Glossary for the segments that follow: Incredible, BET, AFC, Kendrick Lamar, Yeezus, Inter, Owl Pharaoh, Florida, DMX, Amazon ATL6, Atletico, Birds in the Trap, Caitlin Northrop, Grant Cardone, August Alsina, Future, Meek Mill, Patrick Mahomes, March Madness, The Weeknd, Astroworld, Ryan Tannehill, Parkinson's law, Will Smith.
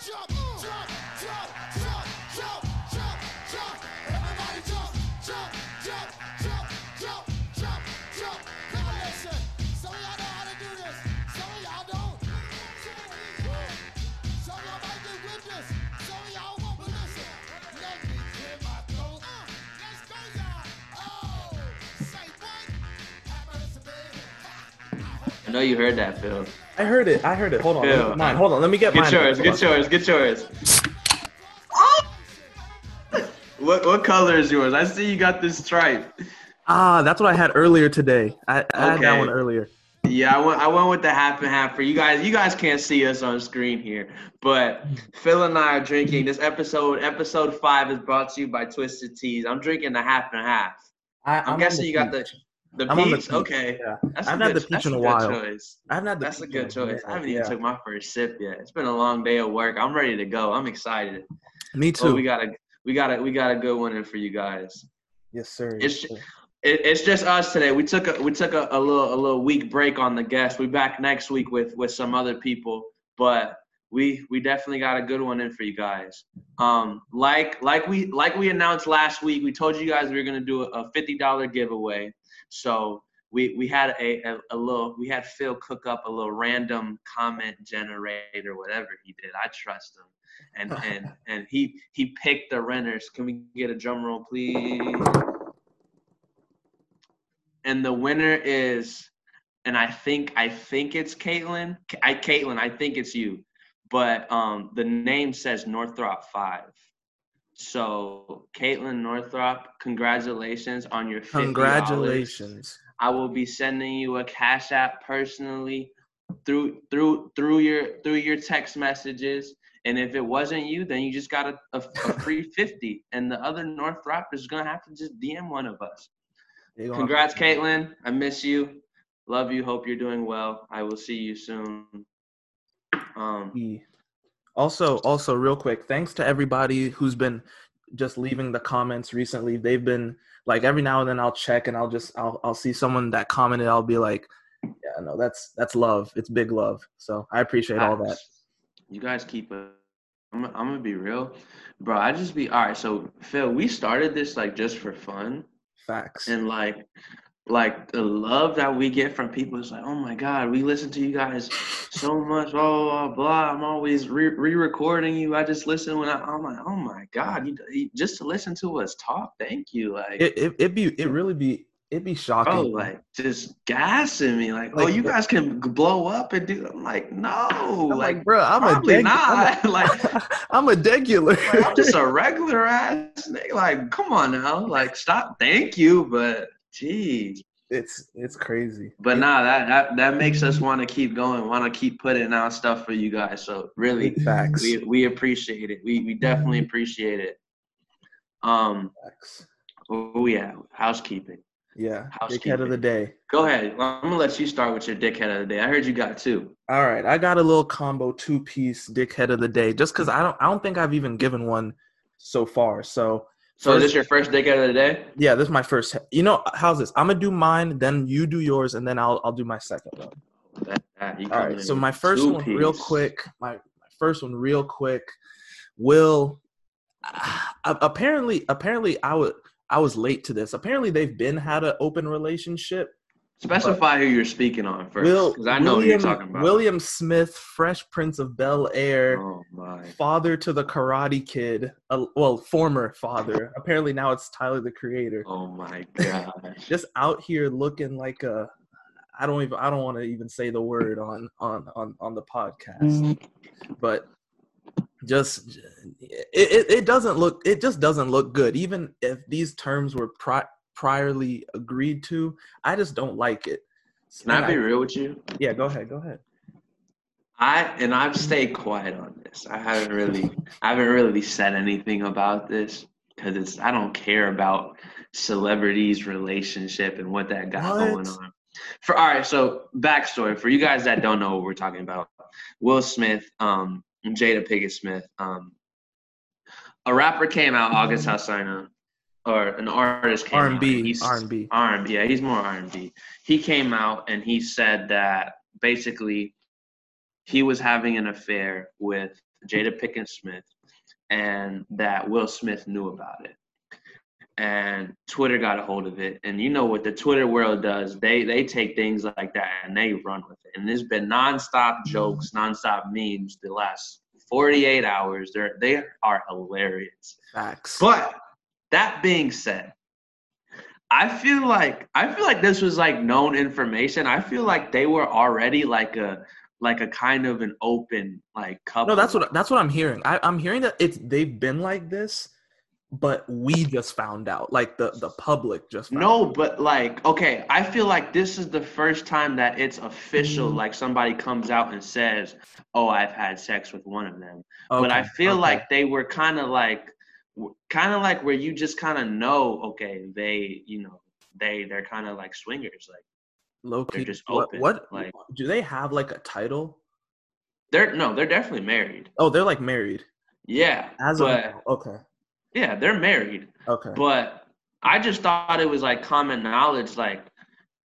jump, jump, jump, jump, jump, jump, jump. Everybody jump, jump, jump, jump, jump, jump, jump. Come on, listen. Some of y'all know how to do this. Some of y'all don't. Some of y'all might get with this. Some of y'all won't, but listen. Let me clear my throat. Let's go, y'all. Oh, say what? I know you heard that, Phil. I heard it. Hold on. Yeah. Mine. Hold on. Let me get mine. Get yours. What color is yours? I see you got this stripe. Ah, that's what I had earlier today. I had that one earlier. Yeah, I went with the half and half for you guys. You guys can't see us on screen here, but Phil and I are drinking. This episode 5, is brought to you by Twisted Teas. I'm drinking the half and half. I'm guessing you got the peach? Okay. Yeah. That's a good choice. I haven't even took my first sip yet. It's been a long day of work. I'm ready to go. I'm excited. Me too. Well, we got a good one in for you guys. Yes, sir. It's just us today. We took a little week break on the guests. We're back next week with some other people, but we definitely got a good one in for you guys. Like we announced last week, we told you guys we were gonna do a $50 giveaway. So we had Phil cook up a little random comment generator, whatever he did. I trust him. And he picked the winners. Can we get a drum roll, please? And the winner is, and I think it's Caitlin. Caitlin, I think it's you. But the name says Northrop 5. So, Caitlin Northrop, congratulations on your $50. Congratulations. I will be sending you a Cash App personally through your text messages. And if it wasn't you, then you just got a free 50. And the other Northrop is going to have to just DM one of us. Congrats, Caitlin. I miss you. Love you. Hope you're doing well. I will see you soon. Also, real quick, thanks to everybody who's been just leaving the comments recently. They've been like, every now and then I'll check and I'll see someone that commented. I'll be like, yeah, no, that's love. It's big love. So I appreciate all that. You guys keep it. I'm gonna be real, bro. All right. So Phil, we started this like just for fun. Facts. And like the love that we get from people is like, oh my God, we listen to you guys so much. Blah blah blah. I'm always re-recording you. I just listen when I'm like, oh my God, you, just to listen to us talk. Thank you. Like it'd be shocking. Oh, like just gassing me. Like you guys can blow up and do. I'm like, no. I'm like, bro, I'm probably not. I'm a degular. Like, I'm just a regular ass nigga. Like, come on now. Like, stop. Thank you, but geez, it's crazy. But nah, that makes us want to keep going. Want to keep putting out stuff for you guys. So really, facts. We appreciate it. We definitely appreciate it. Facts. Oh yeah, housekeeping. Yeah, dickhead of the day. Go ahead. I'm going to let you start with your dickhead of the day. I heard you got two. All right. I got a little combo two-piece dickhead of the day just because I don't think I've even given one so far. So is this your first dickhead of the day? Yeah, this is my first. You know, how's this? I'm going to do mine, then you do yours, and then I'll do my second one. All right. So my first one real quick. My first one real quick. Will apparently I was late to this. Apparently, they've had an open relationship. Specify who you're speaking on first, because I know who you're talking about. William Smith, Fresh Prince of Bel-Air, father to the Karate Kid. Former father. Apparently, now it's Tyler, the Creator. Oh, my God. Just out here looking like a – I don't want to even say the word on the podcast. But – it just doesn't look good. Even if these terms were priorly agreed to, I just don't like it. Can I be real with you? Yeah, go ahead. I've stayed quiet on this. I haven't really said anything about this because I don't care about celebrities' relationship and what that got going on. All right, so backstory for you guys that don't know what we're talking about. Will Smith, Jada Pinkett Smith. A rapper came out, August Alsina, or an artist came out. R&B. Yeah, he's more R&B. He came out and he said that basically he was having an affair with Jada Pinkett Smith, and that Will Smith knew about it. And Twitter got a hold of it. And you know what the Twitter world does. They take things like that and they run with it. And there's been nonstop jokes, nonstop memes the last 48 hours. They are hilarious. Facts. But that being said, I feel like this was like known information. I feel like they were already like a kind of an open like couple. No, that's what I'm hearing. I'm hearing that they've been like this. But we just found out, like the public just found out. But like, okay, I feel like this is the first time that it's official, like somebody comes out and says, oh, I've had sex with one of them. Okay, but I feel like they were kind of like where you just kind of know, okay, they're kind of like swingers. Like low key, they're just open. What like, do they have like a title? They're definitely married. Oh, they're like married. Yeah. Yeah, they're married. Okay. But I just thought it was like common knowledge, like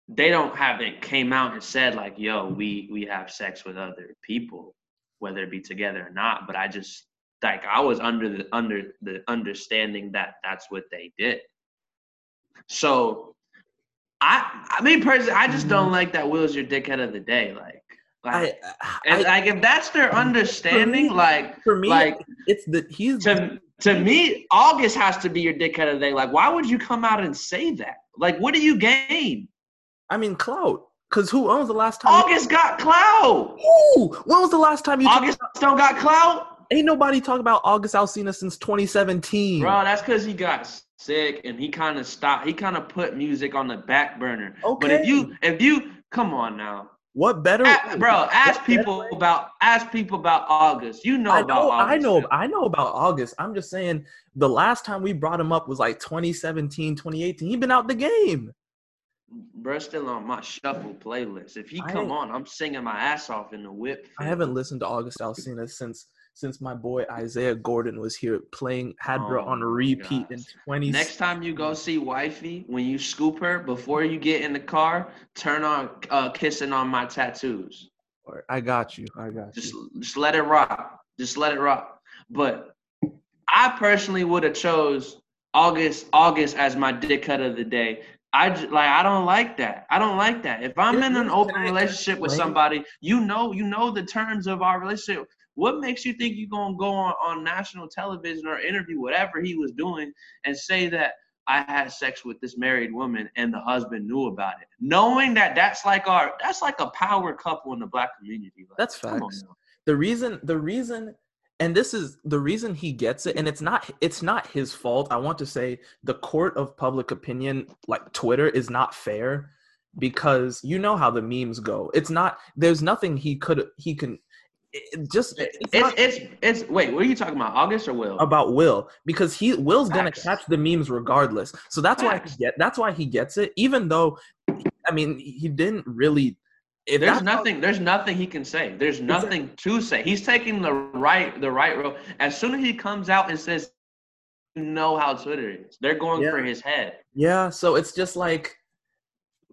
they haven't came out and said like, yo, we have sex with other people, whether it be together or not. But I just like I was under the understanding that that's what they did. So I mean personally, I just don't like that Will's your dickhead of the day, like. If that's their understanding, to me, August has to be your dickhead of the day. Like, why would you come out and say that? Like, what do you gain? I mean, clout. Because who owns the last time? August got clout. Ooh, when was the last time you? August don't got clout. Ain't nobody talking about August Alsina since 2017. Bro, that's because he got sick and he kind of stopped. He kind of put music on the back burner. Okay, but if you come on now. What better, ask people about August. You know about August. I know about August. I'm just saying the last time we brought him up was like 2017, 2018. He's been out the game. Bro, still on my shuffle playlist. If he come on, I'm singing my ass off in the whip. I haven't listened to August Alsina since my boy Isaiah Gordon was here playing Hadra on repeat in 20. Next time you go see Wifey, when you scoop her, before you get in the car, turn on Kissing on My Tattoos. I got you. Just let it rock. But I personally would have chose August as my dickhead of the day. I don't like that. If I'm in an open relationship with somebody, you know the terms of our relationship. What makes you think you're going to go on national television or interview, whatever he was doing, and say that I had sex with this married woman and the husband knew about it? Knowing that that's like a power couple in the black community. Like, that's facts. The reason, and this is the reason he gets it, and it's not his fault. I want to say the court of public opinion, like Twitter, is not fair because you know how the memes go. It's not, there's nothing he can. Wait, what are you talking about? August or Will? About Will, because Will's gonna catch the memes regardless. So that's why he gets it, even though I mean he didn't really. There's nothing he can say. There's nothing to say. He's taking the right road. As soon as he comes out and says, you know how Twitter is. They're going for his head. Yeah. So it's just like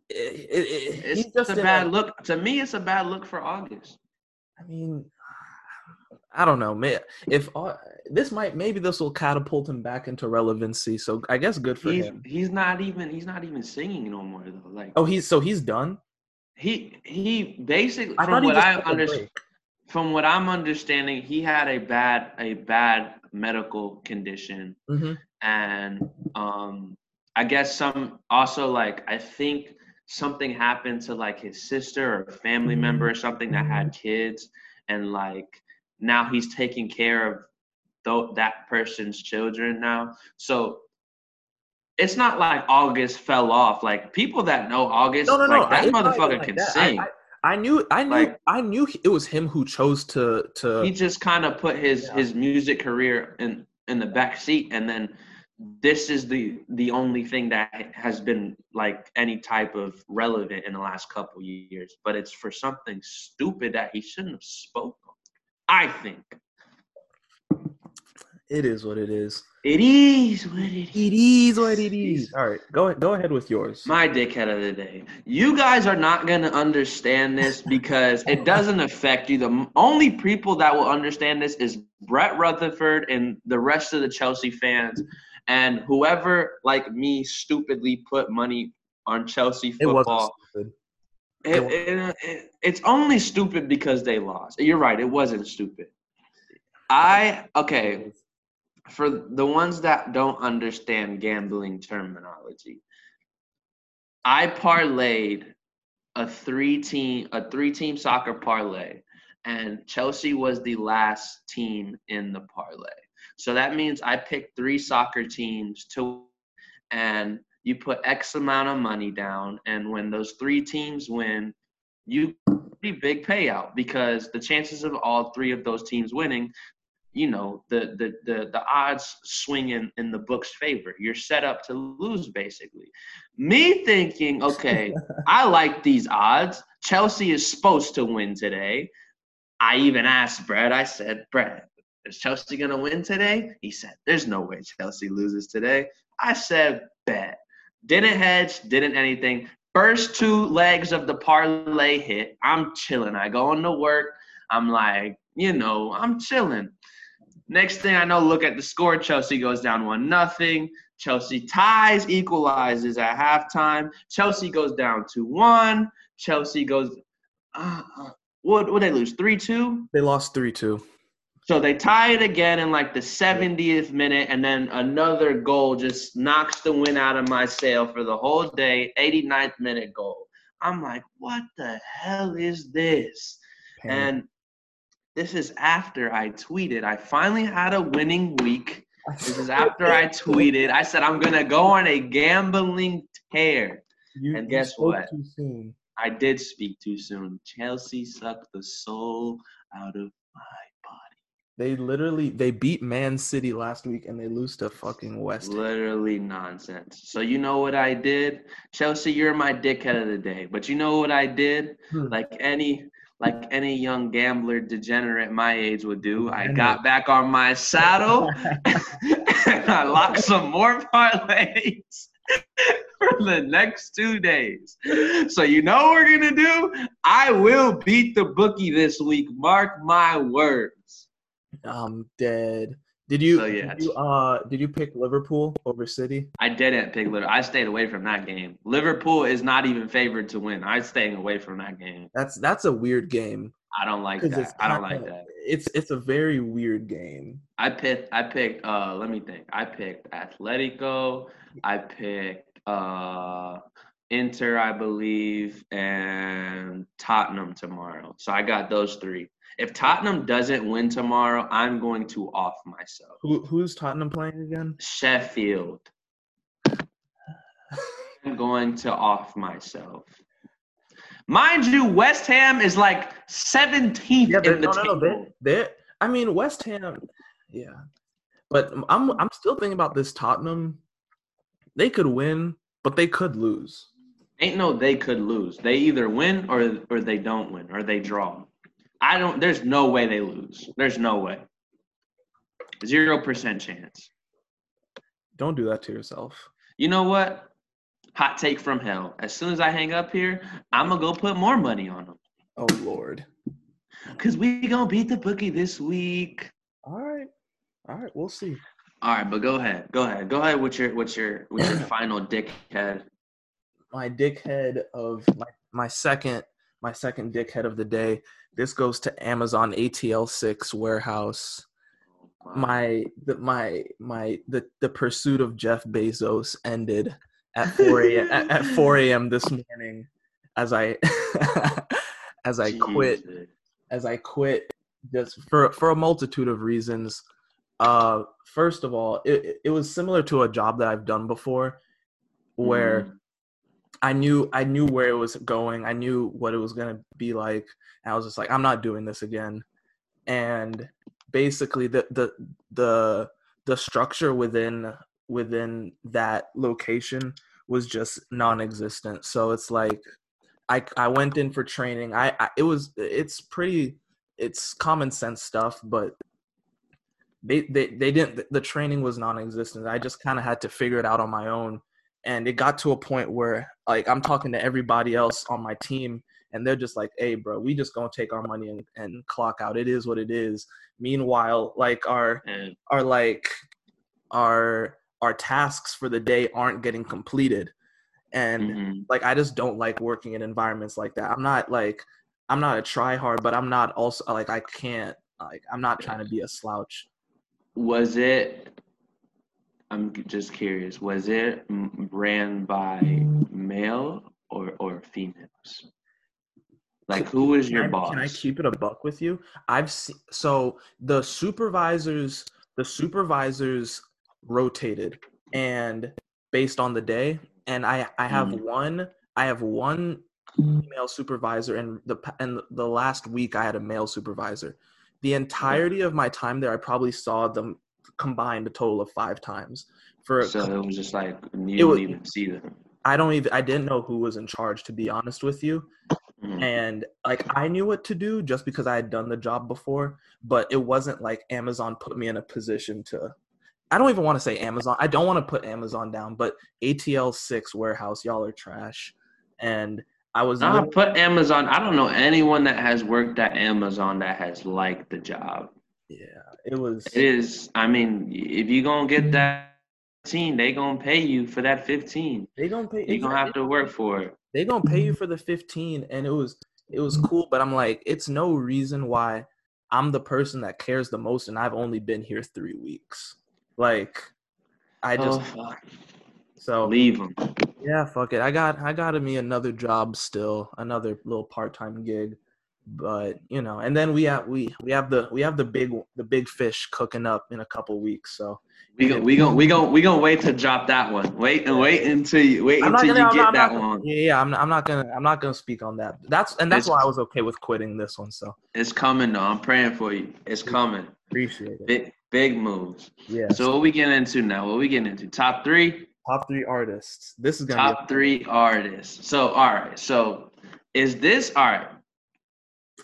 it's just a bad look. To me, it's a bad look for August. I mean, I don't know, man. Maybe this will catapult him back into relevancy. So I guess good for him. He's not even singing no more though. Like he's done. He basically from what I'm understanding, he had a bad medical condition, and I guess I think. Something happened to like his sister or family member or something that had kids, and like now he's taking care of that person's children now. So it's not like August fell off. Like people that know August, that motherfucker can sing. I knew it was him who chose to. He just kind of put his music career in the back seat, and then. This is the only thing that has been like any type of relevant in the last couple years, but it's for something stupid that he shouldn't have spoken. I think It is what it is. It is what it is. It is what it is. All right, go ahead with yours. My dickhead of the day. You guys are not going to understand this because it doesn't affect you. The only people that will understand this is Brett Rutherford and the rest of the Chelsea fans and whoever, like me, stupidly put money on Chelsea football. It's only stupid because they lost. You're right. It wasn't stupid. Okay, for the ones that don't understand gambling terminology, I parlayed a three-team soccer parlay, and Chelsea was the last team in the parlay. So that means I picked three soccer teams to – and you put X amount of money down, and when those three teams win, you pretty big payout because the chances of all three of those teams winning – you know, the odds swing in the book's favor. You're set up to lose, basically. Me thinking, okay, I like these odds. Chelsea is supposed to win today. I even asked Brad. I said, Brad, is Chelsea going to win today? He said, there's no way Chelsea loses today. I said, bet. Didn't hedge, didn't anything. First two legs of the parlay hit. I'm chilling. I go into work. I'm like, you know, I'm chilling. Next thing I know, look at the score. Chelsea goes down 1-0. Chelsea ties, equalizes at halftime. Chelsea goes down 2-1. Chelsea goes what they lose? 3-2? They lost 3-2. So they tie it again in like the 70th minute, and then another goal just knocks the wind out of my sail for the whole day, 89th minute goal. I'm like, what the hell is this? And this is after I tweeted. I finally had a winning week. This is after I tweeted. I said, I'm going to go on a gambling tear. And guess what? I did speak too soon. Chelsea sucked the soul out of my body. They beat Man City last week, and they lose to fucking West Ham. Literally nonsense. So you know what I did? Chelsea, you're my dickhead of the day. But you know what I did? Like any young gambler degenerate my age would do, I got back on my saddle and I locked some more parlays for the next 2 days. So you know what we're going to do? I will beat the bookie this week. Mark my words. I'm dead. Did you pick Liverpool over City? I didn't pick Liverpool. I stayed away from that game. Liverpool is not even favored to win. I'm staying away from that game. That's a weird game. I don't like that. It's a very weird game. I picked Atletico. I picked Inter, I believe, and Tottenham tomorrow. So I got those three. If Tottenham doesn't win tomorrow, I'm going to off myself. Who's Tottenham playing again? Sheffield. I'm going to off myself. Mind you, West Ham is like 17th in the table. West Ham, yeah. But I'm still thinking about this Tottenham. They could win, but they could lose. Ain't no they could lose. They either win or they don't win or they draw. There's no way they lose. There's no way. 0% chance. Don't do that to yourself. You know what? Hot take from hell. As soon as I hang up here, I'm going to go put more money on them. Oh, Lord. Because we going to beat the bookie this week. All right. We'll see. All right, but go ahead. Go ahead with your final dickhead. My dickhead of my second dickhead of the day. This goes to Amazon ATL6 warehouse. The pursuit of Jeff Bezos ended at 4 a.m. at 4 a.m. this morning, as I quit just for a multitude of reasons. First of all, it was similar to a job that I've done before, where. I knew where it was going. I knew what it was going to be like. And I was just like, I'm not doing this again. And basically the structure within that location was just non-existent. So it's like I went in for training. It's common sense stuff, but they didn't, the training was non-existent. I just kind of had to figure it out on my own. And it got to a point where, like, I'm talking to everybody else on my team, and they're just like, hey, bro, we just going to take our money and clock out. It is what it is. Meanwhile, like, our tasks for the day aren't getting completed. And, like, I just don't like working in environments like that. I'm not a try hard, but I'm not also, like, I can't, like, I'm not trying to be a slouch. I'm just curious, was it ran by male or females? Like, who was your boss? Can I keep it a buck with you? So the supervisors rotated and based on the day, and I have one female supervisor, and the last week I had a male supervisor. The entirety of my time there, I probably saw them combined a total of 5 times. It was just like you didn't even see them. I didn't know who was in charge, to be honest with you. And like, I knew what to do just because I had done the job before, but it wasn't like Amazon put me in a position to, I don't even want to say Amazon. I don't want to put Amazon down, but ATL6 warehouse, y'all are trash. And I was put Amazon. I don't know anyone that has worked at Amazon that has liked the job. Yeah, it is. I mean, if you're going to get that 15, they going to pay you for that 15. You're going to have to work for it. They're going to pay you for the 15, and it was cool, but I'm like, it's no reason why I'm the person that cares the most, and I've only been here 3 weeks. Like, I just so leave them. Yeah, fuck it. I got me another job still, another little part-time gig. But, you know, and then we have the big fish cooking up in a couple weeks. So we gonna wait to drop that one. Wait until you get that one. Yeah, I'm not gonna speak on that. That's why I was okay with quitting this one. So it's coming though. I'm praying for you. It's coming. Appreciate it. Big moves. Yeah. So what we getting into now? What we getting into? Top three. Top three artists. This is gonna be top three artists. So all right. So is this all right?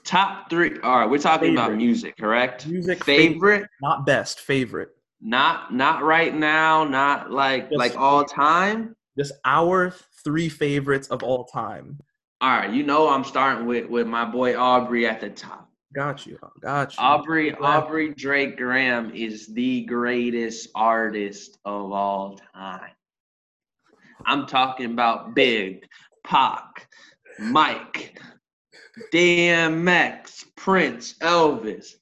Top three. All right, we're talking about music, correct? Music favorite, not best. Favorite. Not right now. Not like all time. Just our 3 favorites of all time. All right, you know I'm starting with my boy Aubrey at the top. Got you. Aubrey Drake Graham is the greatest artist of all time. I'm talking about Big, Pac, Mike, DMX, Prince, Elvis.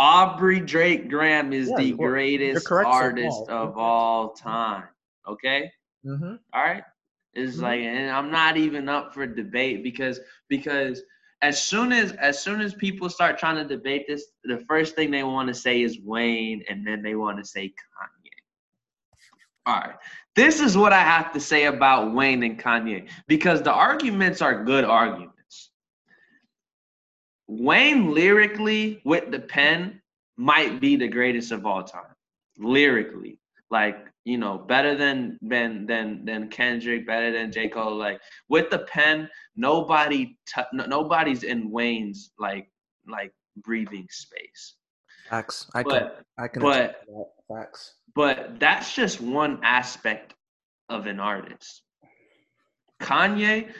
Aubrey Drake Graham is the greatest artist of all time. Okay? Mm-hmm. All right? It's like, and I'm not even up for debate because as soon as people start trying to debate this, the first thing they want to say is Wayne, and then they want to say Kanye. All right. This is what I have to say about Wayne and Kanye, because the arguments are good arguments. Wayne lyrically with the pen might be the greatest of all time. Lyrically, like, you know, better than Kendrick, better than J. Cole. Like, with the pen, nobody's in Wayne's like breathing space. Facts. Facts. But that's just one aspect of an artist. Kanye,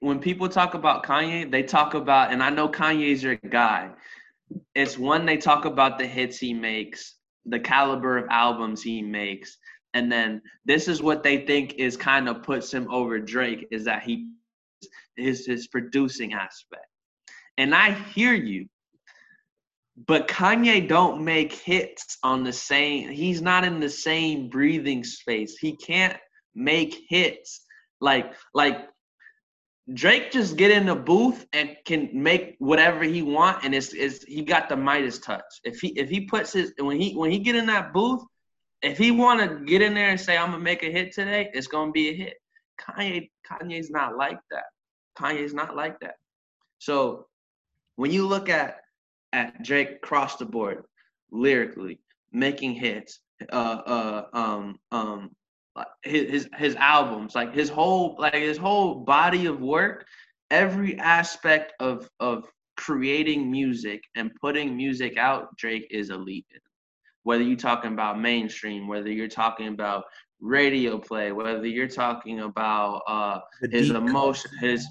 when people talk about Kanye, they talk about, and I know Kanye's your guy, it's when they talk about the hits he makes, the caliber of albums he makes, and then this is what they think is kind of puts him over Drake, is that he is his producing aspect. And I hear you, but Kanye don't make hits on the same, he's not in the same breathing space. He can't make hits like Drake just get in the booth and can make whatever he want, and it's he got the Midas touch. If he puts his when he get in that booth, if he want to get in there and say I'm gonna make a hit today, it's gonna be a hit. Kanye's not like that. So when you look at Drake across the board, lyrically making hits, his albums, like his whole body of work, every aspect of creating music and putting music out, Drake is elite. whether you're talking about mainstream, whether you're talking about radio play, whether you're talking about his emotion, his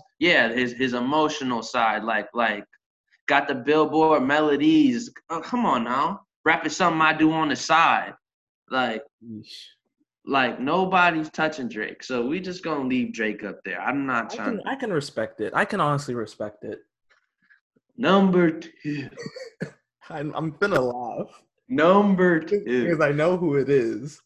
emotional side, like got the Billboard melodies. Oh, come on now, rap is something I do on the side, like nobody's touching Drake, so we just gonna leave Drake up there. I'm not trying. I can respect it. I can honestly respect it. Number two. I'm gonna laugh. Number two, because I know who it is.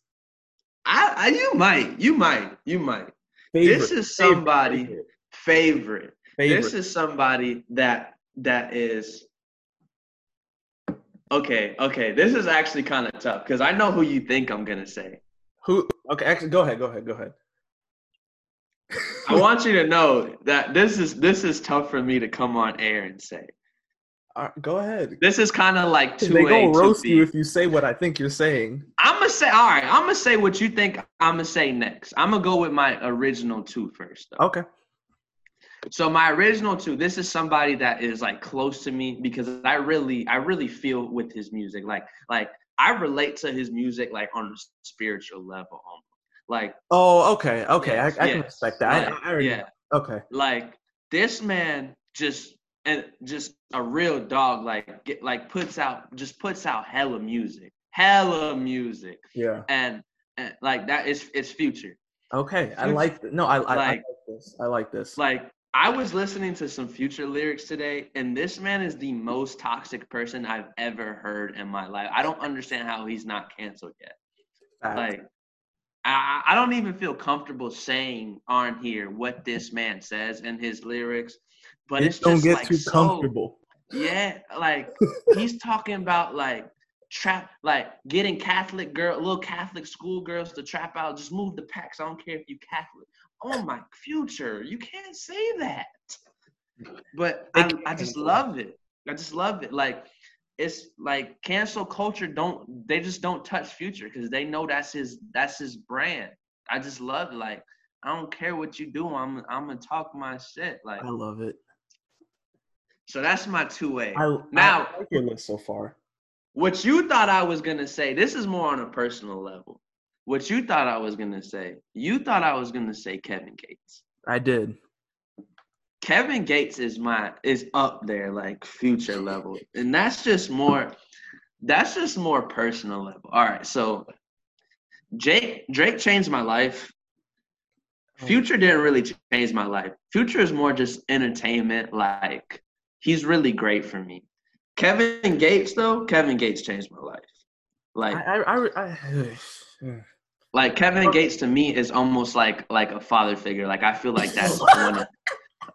You might. Favorite. This is somebody favorite. This is somebody that is okay. This is actually kind of tough because I know who you think I'm gonna say. Who? Okay, actually, go ahead. I want you to know that this is tough for me to come on air and say. Go ahead. This is kind of like two. They gonna roast you if you say what I think you're saying. I'm gonna say, all right. I'm gonna say what you think I'm gonna say next. I'm gonna go with my original two first, though. Okay. So my original two. This is somebody that is like close to me because I really feel with his music. Like I relate to his music like on a spiritual level. Like. Oh, okay. Yes, I can respect that. Like, I already know. Okay. Like this man just a real dog, puts out hella music. Yeah. And like that it's Future. Okay. Future. I like this. Like I was listening to some Future lyrics today, and this man is the most toxic person I've ever heard in my life. I don't understand how he's not canceled yet. Like I don't even feel comfortable saying on here what this man says in his lyrics. But it's don't just get like too so, comfortable. Yeah, like he's talking about like trap, like getting little Catholic schoolgirls to trap out. Just move the packs. I don't care if you Catholic. Oh my Future, you can't say that. But I just love it. Like it's like cancel culture. They just don't touch Future because they know that's his brand. I just love it. Like I don't care what you do. I'm gonna talk my shit. Like I love it. So that's my two-way. Now, I like your list so far. What you thought I was going to say, this is more on a personal level. What you thought I was going to say, Kevin Gates. I did. Kevin Gates is up there, like Future level. And that's just more personal level. All right, so Drake changed my life. Future didn't really change my life. Future is more just entertainment, like he's really great for me. Kevin Gates changed my life. Like like Kevin Gates to me is almost like a father figure. Like I feel like that's one of,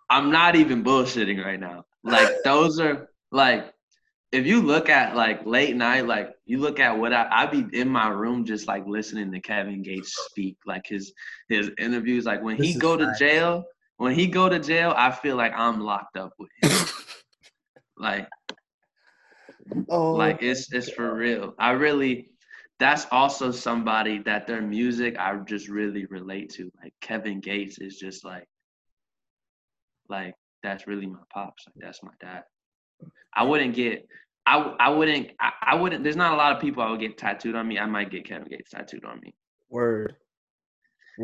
I'm not even bullshitting right now. Like those are like if you look at like late night, like you look at what I be in my room just like listening to Kevin Gates speak, like his interviews. Like when he go to jail, I feel like I'm locked up with him. Like, oh, like it's for real. That's also somebody that their music I just really relate to. Like Kevin Gates is just like that's really my pops. Like that's my dad. I wouldn't. There's not a lot of people I would get tattooed on me. I might get Kevin Gates tattooed on me. Word.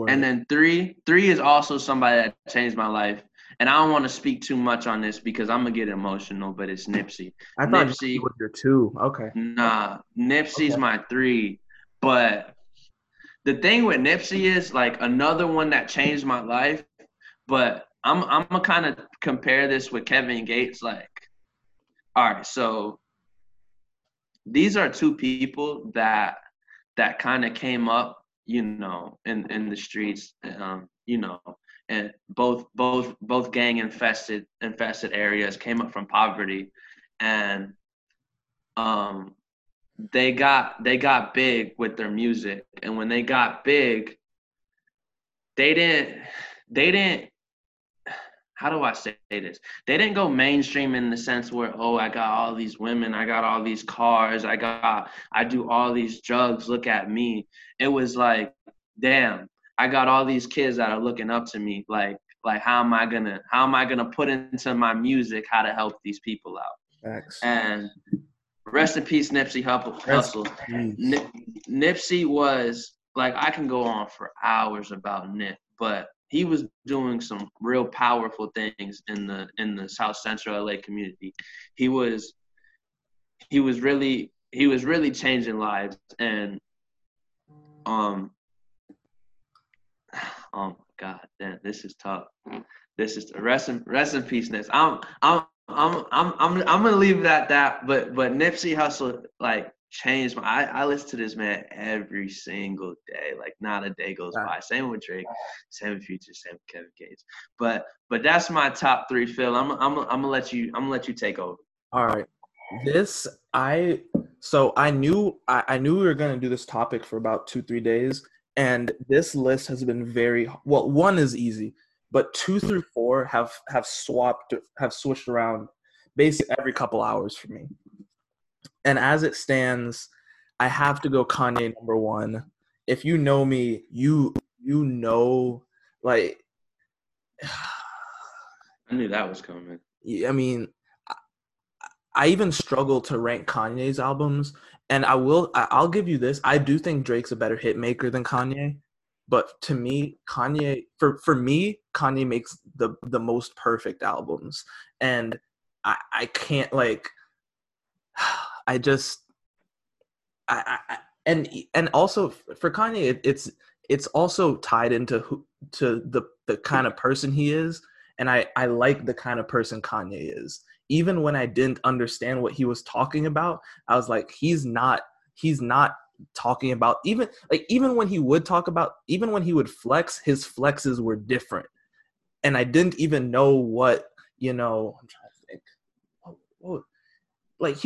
And then three is also somebody that changed my life. And I don't want to speak too much on this because I'm going to get emotional, but it's Nipsey. I thought Nipsey was your two. Okay. Nah, Nipsey's my three. But the thing with Nipsey is, like, another one that changed my life. But I'm going to kind of compare this with Kevin Gates. Like, all right, so these are two people that kind of came up, you know, in the streets, you know. And both gang infested areas came up from poverty, and they got big with their music. And when they got big, they didn't. How do I say this? They didn't go mainstream in the sense where, oh, I got all these women, I got all these cars, I do all these drugs. Look at me. It was like, damn. I got all these kids that are looking up to me. Like how am I gonna put into my music how to help these people out? Excellent. And Rest in peace, Nipsey Hussle. Nipsey was like, I can go on for hours about Nip, but he was doing some real powerful things in the South Central LA community. He was really changing lives, and oh my God, damn, this is tough. This is rest in peace, Nipsey. I'm gonna leave it at that. But Nipsey Hussle like changed my. I listen to this man every single day. Like not a day goes by. Same with Drake, same with Future, same with Kevin Gates. But that's my top three, Phil. I'm gonna let you take over. All right. I knew we were gonna do this topic for about 2-3 days, and this list has been very well. One is easy, but 2 through 4 have switched around basically every couple hours for me. And as it stands, I have to go Kanye number 1. If you know me, you know, like I knew that was coming. I mean, I even struggle to rank Kanye's albums, and I'll give you this. I do think Drake's a better hit maker than Kanye, but to me, Kanye makes the most perfect albums, and I can't like, I just, I and also for Kanye, it's also tied into the kind of person he is, and I like the kind of person Kanye is. Even when I didn't understand what he was talking about, I was like, he's not talking about even when he would flex, his flexes were different. And I didn't even know what, you know, I'm trying to think. Oh. Like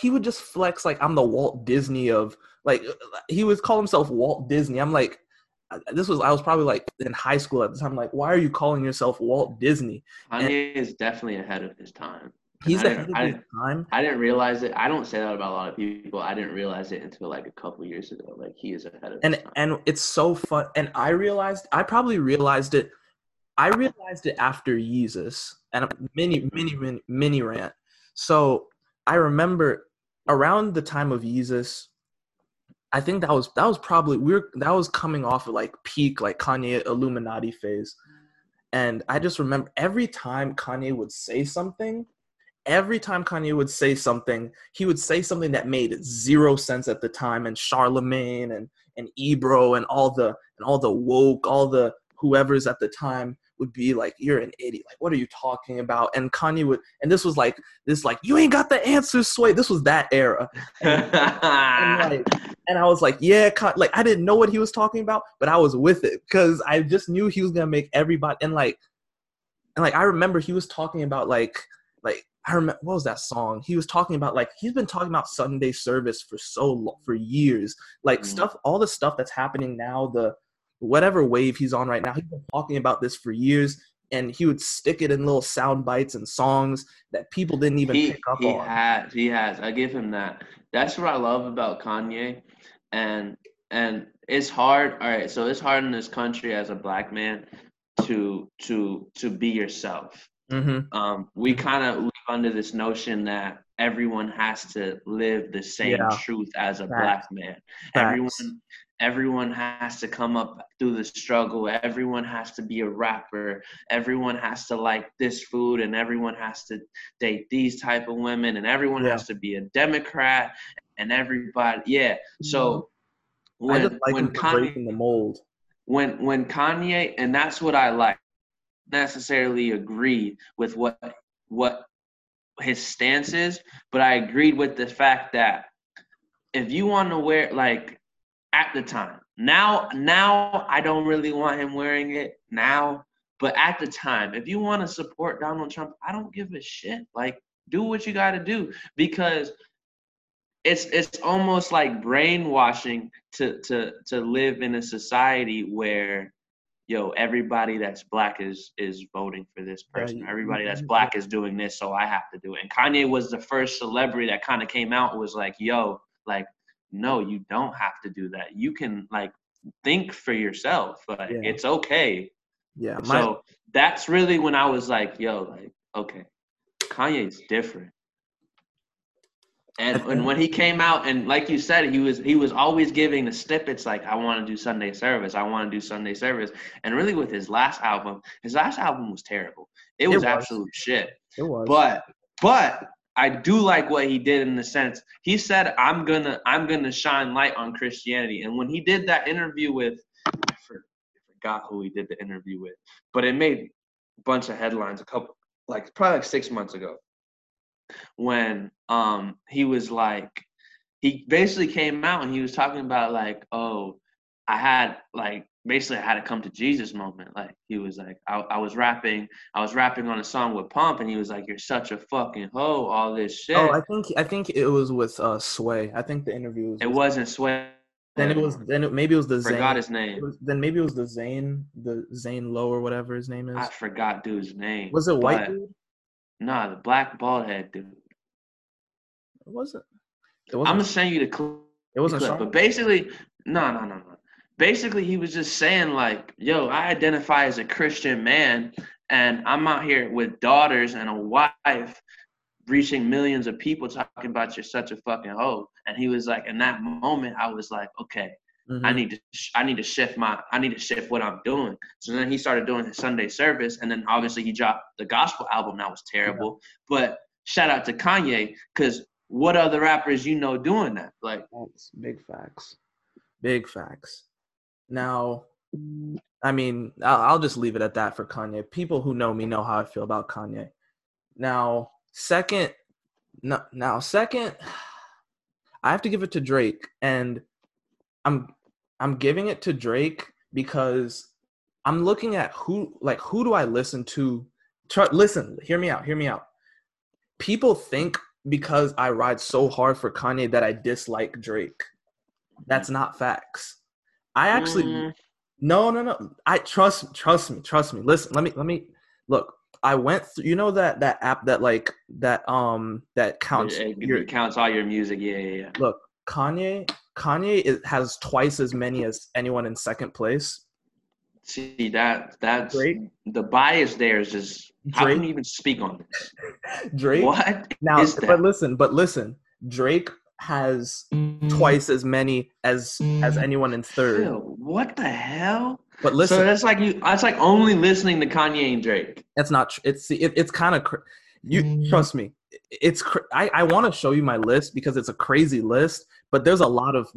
he would just flex like I'm the Walt Disney of, like he would call himself Walt Disney. I'm like, I was probably like in high school at the time. Like, why are you calling yourself Walt Disney? Kanye is definitely ahead of his time. He's ahead of his time. I didn't realize it. I don't say that about a lot of people. I didn't realize it until like a couple years ago. Like he is ahead of his time. And it's so fun. And I probably realized it. I realized it after Yeezus and mini rant. So I remember around the time of Yeezus, I think that was probably that was coming off of like peak like Kanye Illuminati phase, and I just remember every time Kanye would say something, he would say something that made zero sense at the time, and Charlemagne and Ebro and all the woke, all the whoever's at the time would be like, you're an idiot, like what are you talking about? And Kanye would, and this was like you ain't got the answers, Sway. This was that era, and I was like, yeah, like I didn't know what he was talking about, but I was with it because I just knew he was gonna make everybody. And like I remember he was talking about like I remember, what was that song? He was talking about like, he's been talking about Sunday service for so long, for years, like stuff, all the stuff that's happening now, the whatever wave he's on right now, he's been talking about this for years, and he would stick it in little sound bites and songs that people didn't even pick up on. He has. I give him that. That's what I love about Kanye, and it's hard. All right, so it's hard in this country as a black man to be yourself. Mm-hmm. We kind of live under this notion that everyone has to live the same truth as a black man. Everyone has to come up through the struggle. Everyone has to be a rapper. Everyone has to like this food, and everyone has to date these type of women, and everyone has to be a Democrat, and everybody. Yeah. So when Kanye breaking the mold, when Kanye, and that's what I like, necessarily agree with what his stance is, but I agreed with the fact that if you want to wear like, at the time. Now I don't really want him wearing it now, but at the time, if you want to support Donald Trump, I don't give a shit. Like, do what you got to do, because it's almost like brainwashing to live in a society where, yo, everybody that's black is voting for this person. Everybody that's black is doing this, so I have to do it. And Kanye was the first celebrity that kind of came out and was like, yo, like, no, you don't have to do that. You can like think for yourself. Like it's okay. Yeah. So that's really when I was like, yo, like, okay, Kanye's different. And when he came out, and like you said, he was always giving the snippets like, I want to do Sunday service. I want to do Sunday service. And really with his last album was terrible. It was absolute shit. It was. But I do like what he did in the sense he said, I'm gonna shine light on Christianity. And when he did that interview with, I forgot who he did the interview with, but it made a bunch of headlines probably 6 months ago. When he was like, he basically came out and he was talking about I had to come to Jesus moment. Like he was like, I was rapping on a song with Pump, and he was like, you're such a fucking hoe, all this shit. Oh, I think it was with Sway. I think the interview was. It wasn't Sway. Maybe it was the Zane Lowe or whatever his name is. I forgot dude's name. Was it white dude? Nah, the black bald head dude. It wasn't. I'm gonna send you the clip. It wasn't clip, but basically, no. Basically, he was just saying like, "Yo, I identify as a Christian man, and I'm out here with daughters and a wife, reaching millions of people, talking about you're such a fucking hoe." And he was like, in that moment, I was like, "Okay, mm-hmm. I need to shift what I'm doing." So then he started doing his Sunday service, and then obviously he dropped the gospel album that was terrible. Yeah. But shout out to Kanye, because what other rappers you know doing that? Like, that's big facts. Now, I mean, I'll just leave it at that for Kanye. People who know me know how I feel about Kanye. Now, second, I have to give it to Drake, and I'm giving it to Drake because I'm looking at who do I listen to? Listen, hear me out. People think because I ride so hard for Kanye that I dislike Drake. That's not facts. I actually no. I trust me. Listen, let me look. I went through, you know, that app that counts it counts all your music. Yeah. Look, Kanye has twice as many as anyone in second place. See, that's Drake. The bias there is just Drake. I couldn't even speak on this. Drake. What now? Is that? But listen. Drake has twice as many as anyone in third. Ew, what the hell? But listen, so that's like you. That's like only listening to Kanye and Drake. That's not. It's kind of. You trust me. It's. I want to show you my list because it's a crazy list. But there's a lot of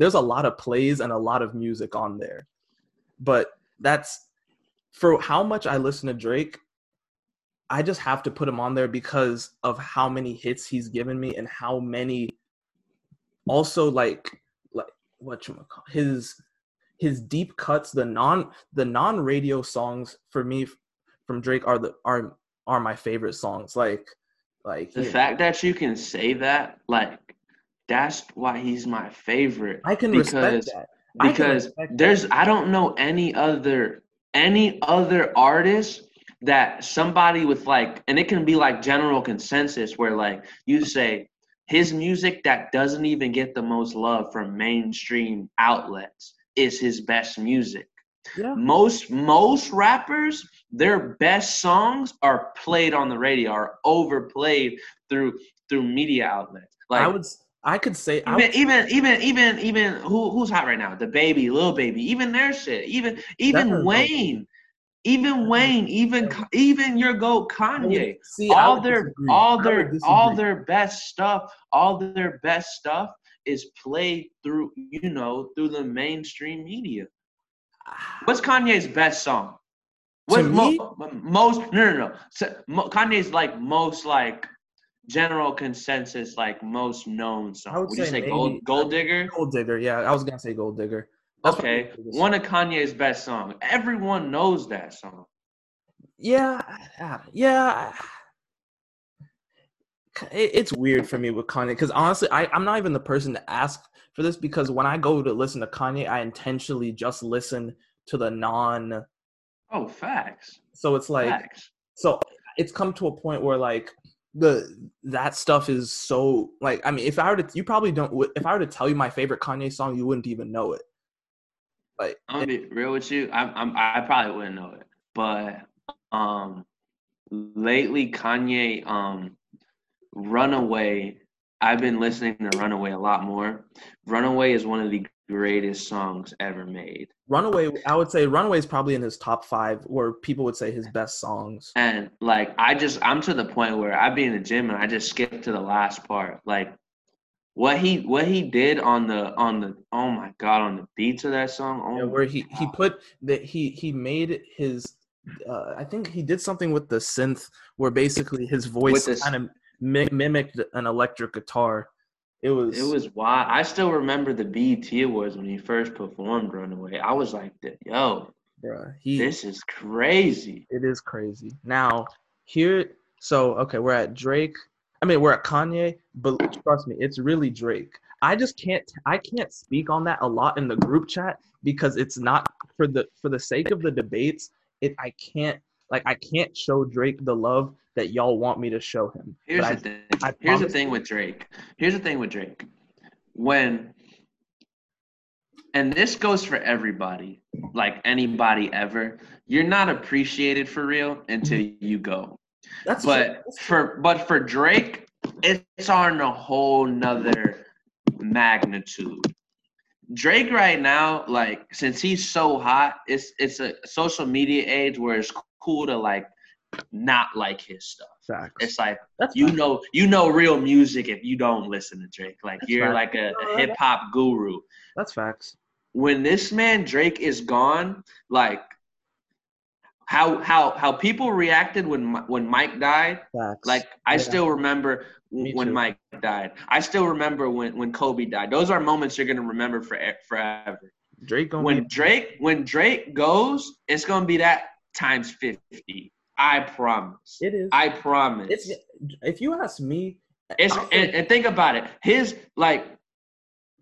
plays and a lot of music on there. But that's for how much I listen to Drake. I just have to put him on there because of how many hits he's given me and how many. Also, like whatchamacallit, his deep cuts, the non radio songs for me from Drake are my favorite songs. Like the fact that you can say that, like that's why he's my favorite. I can respect that because there's I don't know any other artist that somebody with like, and it can be like general consensus where like you say. His music that doesn't even get the most love from mainstream outlets is his best music. Yeah. Most rappers, their best songs are played on the radio, are overplayed through media outlets. Like I could say even who's hot right now? The Baby, Lil Baby, even their shit, even Wayne. Even your GOAT Kanye, see, all their best stuff is played through, you know, through the mainstream media. What's Kanye's best song? What's Kanye's most general consensus most known song. Would you say Gold Digger? Gold Digger, yeah, I was gonna say Gold Digger. Okay, one of Kanye's best songs. Everyone knows that song. Yeah. It's weird for me with Kanye because honestly, I'm not even the person to ask for this because when I go to listen to Kanye, I intentionally just listen to the non. Oh, facts. So it's like, so it's come to a point where like that stuff is so like, I mean, if I were to tell you my favorite Kanye song, you wouldn't even know it. Like, I'm gonna be real with you. I probably wouldn't know it, but lately Kanye, Runaway I've been listening to Runaway a lot more. Runaway is one of the greatest songs ever made. Runaway, I would say Runaway is probably in his top five, or people would say his best songs. And like, I'm to the point where I'd be in the gym and I just skip to the last part. Like what he did on the oh my God, on the beats of that song. Oh yeah, where he put that, he made his, I think he did something with the synth where basically his voice kind of mimicked an electric guitar. It was wild. I still remember the BET Awards when he first performed Runaway. I was like, yo, bruh, this is crazy. It is crazy. Now, we're at Drake. I mean, we're at Kanye, but trust me, it's really Drake. I just can't speak on that a lot in the group chat because it's not for the sake of the debates. I can't show Drake the love that y'all want me to show him. Here's the thing with Drake. And this goes for everybody, like anybody ever, you're not appreciated for real until you go. But for Drake, it's on a whole nother magnitude. Drake right now, like, since he's so hot, it's a social media age where it's cool to like not like his stuff. Facts. It's like you know real music if you don't listen to Drake. Like that's you're facts. Like a hip hop guru. That's facts. When this man Drake is gone, like how people reacted when Mike died. Facts. Like I still remember when Mike died. I still remember when Kobe died. Those are moments you're gonna remember forever. When Drake goes, it's gonna be that times 50. I promise. It is. I promise. If you ask me, and think about it. His like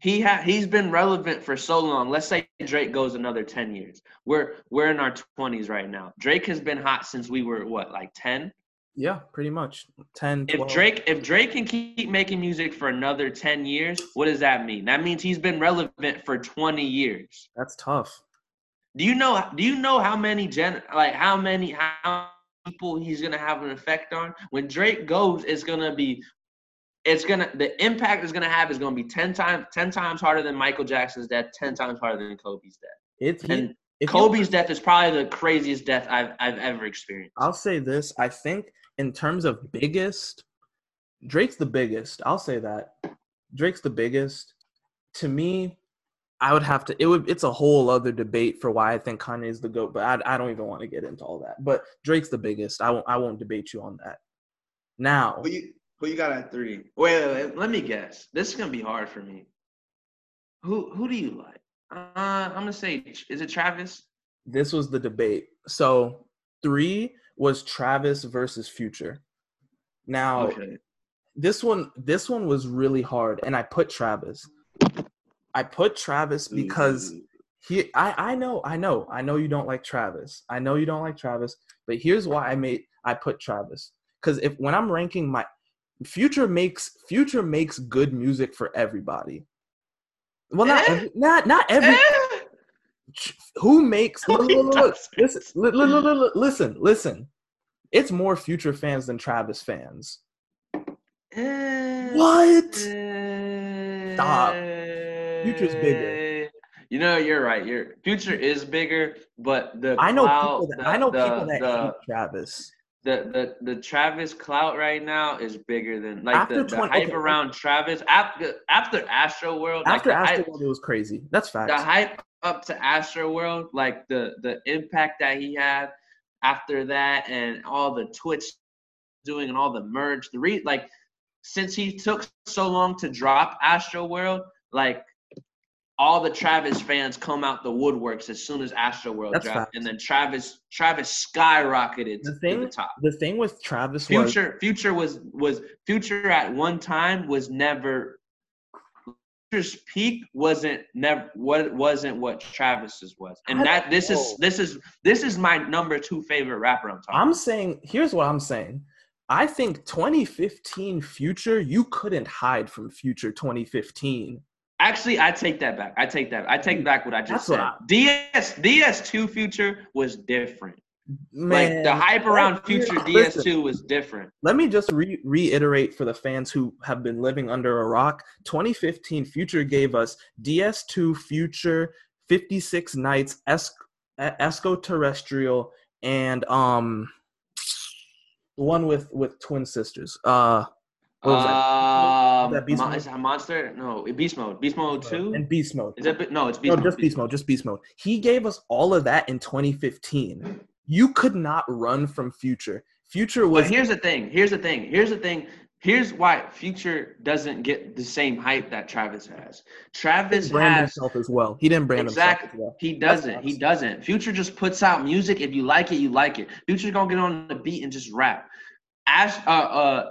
he's been relevant for so long. Let's say Drake goes another 10 years. We're in our 20s right now. Drake has been hot since we were what, like 10? Yeah, pretty much 10. 12. If Drake can keep making music for another 10 years, what does that mean? That means he's been relevant for 20 years. That's tough. Do you know how many people he's gonna have an effect on? When Drake goes, the impact it's gonna have is gonna be 10 times harder than Michael Jackson's death, 10 times harder than Kobe's death. Kobe's death is probably the craziest death I've ever experienced. I'll say this. I think in terms of biggest, Drake's the biggest. I'll say that. Drake's the biggest. To me, I would have to. It's a whole other debate for why I think Kanye is the GOAT, but I don't even want to get into all that. But Drake's the biggest. I won't debate you on that. Now, who you got at 3? Wait, let me guess. This is gonna be hard for me. Who do you like? I'm gonna say, is it Travis? This was the debate. So 3 was Travis versus Future. Now, okay. This one was really hard, and I put Travis. Because I know you don't like Travis. I know you don't like Travis, but here's why I put Travis. Because when I'm ranking my Future makes good music for everybody. Well, not every who makes listen. It's more Future fans than Travis fans. What? Stop. Future's bigger. You know, you're right. Your Future is bigger, but I know people that hate Travis. The Travis clout right now is bigger than the hype around Travis after Astroworld. After Astroworld, it was crazy. That's facts. The hype up to Astroworld, like the impact that he had after that, and all the Twitch doing and all the merge. Since he took so long to drop Astroworld, like. All the Travis fans come out the woodworks as soon as Astroworld dropped, and then Travis skyrocketed to the top. The thing with Travis Future at one time was never Future's peak wasn't what Travis's was, and this is my number 2 favorite rapper. Here's what I'm saying. I think 2015 Future, you couldn't hide from Future 2015. Actually, I take back what I just said. DS2 Future was different. Man, like the hype around Future DS2 was different. Let me just reiterate for the fans who have been living under a rock. 2015, Future gave us DS2, Future, 56 Nights, Esco Terrestrial, and one with twin sisters. What was that? Beast Mode? Is that Monster? No, Beast Mode. Beast Mode 2? And Beast Mode. Is that no, it's Beast Mode. No, just Beast Mode. Just Beast Mode. He gave us all of that in 2015. You could not run from Future. Future was... But here's the thing. Here's why Future doesn't get the same hype that Travis has. Travis has himself as well. He didn't brand himself as well. He doesn't. Future just puts out music. If you like it, you like it. Future's going to get on the beat and just rap.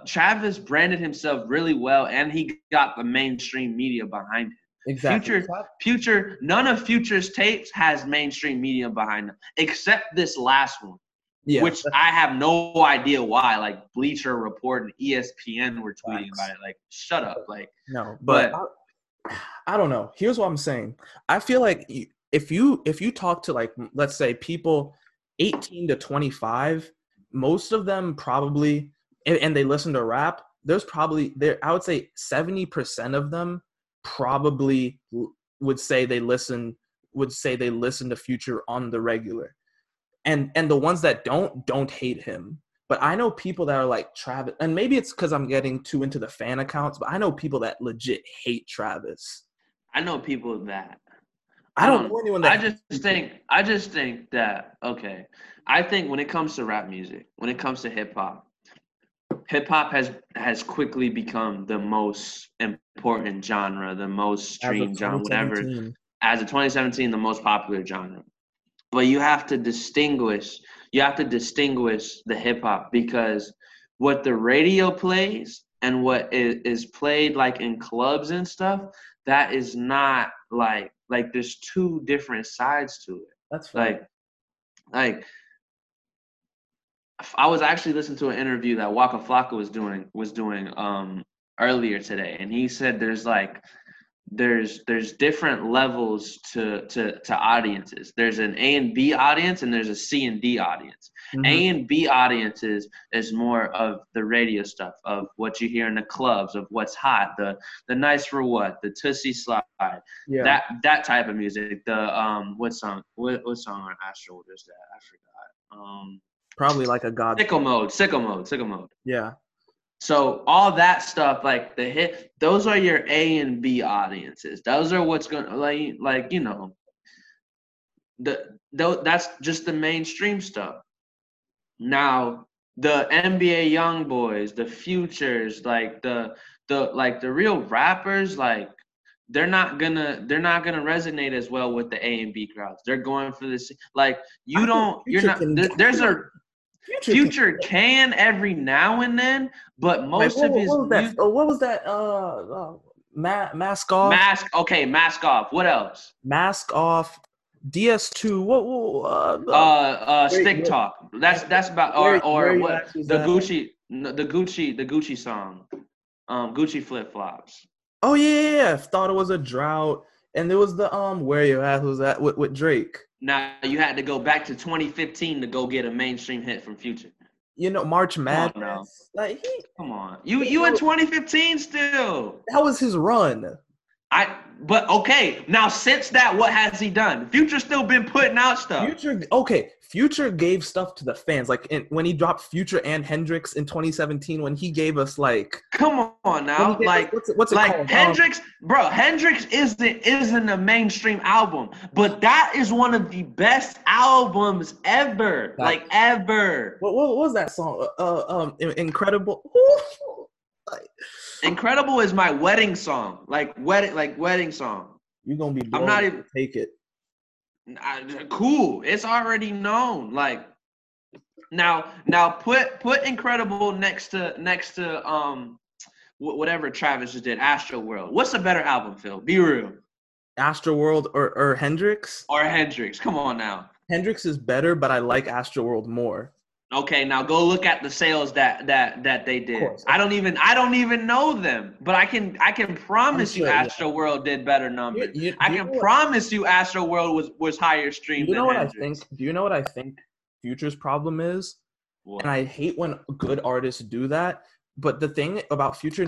Travis branded himself really well, and he got the mainstream media behind him. Exactly. Future. None of Future's tapes has mainstream media behind them, except this last one, which I have no idea why. Like Bleacher Report and ESPN were tweeting about it. Like, shut up. Like, no. But I don't know. Here's what I'm saying. I feel like if you talk to, like, let's say people 18 to 25. Most of them probably, and they listen to rap, there's probably, I would say 70% of them probably would say they listen to Future on the regular. And the ones that don't hate him. But I know people that are like Travis, and maybe it's because I'm getting too into the fan accounts, but I know people that legit hate Travis. I know people that. I don't know anyone that. I think when it comes to rap music, when it comes to hip hop has quickly become the most important genre, the most streamed genre, whatever. As of 2017, the most popular genre. But you have to distinguish the hip hop, because what the radio plays and what is played like in clubs and stuff, that is not like there's two different sides to it. That's funny. Like I was actually listening to an interview that Waka Flocka was doing earlier today, and he said there's different levels to audiences. There's an A and B audience, and there's a C and D audience. Mm-hmm. A and B audiences is more of the radio stuff, of what you hear in the clubs, of what's hot, the nice for what, the Tootsie Slide, that type of music. The what song on Astroworld is that? I forgot. Probably like a God. Sicko mode. Yeah. So all that stuff, like the hit, those are your A and B audiences. Those are what's going to, like you know, that's just the mainstream stuff. Now the NBA young boys, the Futures, like the real rappers, like they're not gonna resonate as well with the A and B crowds. They're going for this, like Future can every now and then, but most of his. What was that? Mask Off. Mask Off. What else? Mask Off. DS2. Stick Talk. That's about or what? The Gucci song. Gucci Flip Flops. Oh yeah. I thought it was a drought, and there was the Where You At was that with Drake. Now you had to go back to 2015 to go get a mainstream hit from Future. You know, March Madness. Come on. You in 2015 still. That was his run. Now since that, what has he done? Future's still been putting out stuff. Future gave stuff to the fans. Like when he dropped Future and Hendrix in 2017, when he gave us like. Come on now, like us, what's it called? Hendrix, bro. Hendrix isn't a mainstream album, but that is one of the best albums ever, ever. What was that song? Incredible. Incredible is my wedding song, wedding song. You're gonna be. I'm not even take it. Cool. It's already known. Like now put Incredible next to whatever Travis just did, Astroworld. What's a better album, Phil? Be real. Astroworld or Hendrix? Or Hendrix. Come on now. Hendrix is better, but I like Astroworld more. Okay, now go look at the sales that they did. I don't even know them, but I can promise you Astroworld did better numbers. I can promise you Astroworld was higher streamed. Do you know what I think? Future's problem is. What? And I hate when good artists do that. But the thing about Future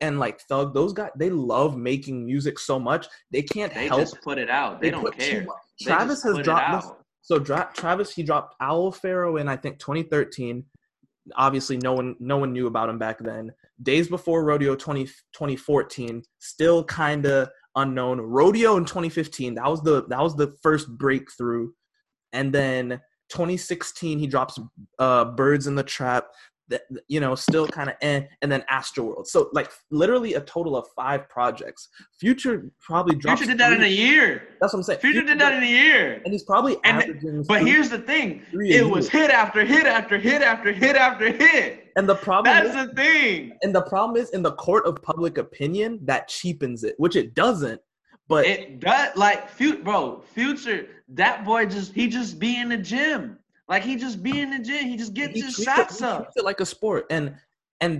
and like Thug, those guys, they love making music so much. They can't help. They just put it out. They don't care. Travis has dropped this. So Travis, he dropped Owl Pharaoh in, I think, 2013. Obviously, no one knew about him back then. Days Before Rodeo 2014, still kind of unknown. Rodeo in 2015, that was the first breakthrough. And then 2016, he drops Birds in the Trap. That, you know, still kind of and then Astroworld. So like literally a total of 5 projects. Future did that in a year. That's what I'm saying. Future did that in a year, and he's probably averaging. But here's the thing: it was hit after hit after hit after hit after hit. And the problem that's the thing. And the problem is in the court of public opinion that cheapens it, which it doesn't. But it does. Like Future, that boy he just be in the gym. Like, he just be in the gym. He just gets his shots up. He treats it like a sport. And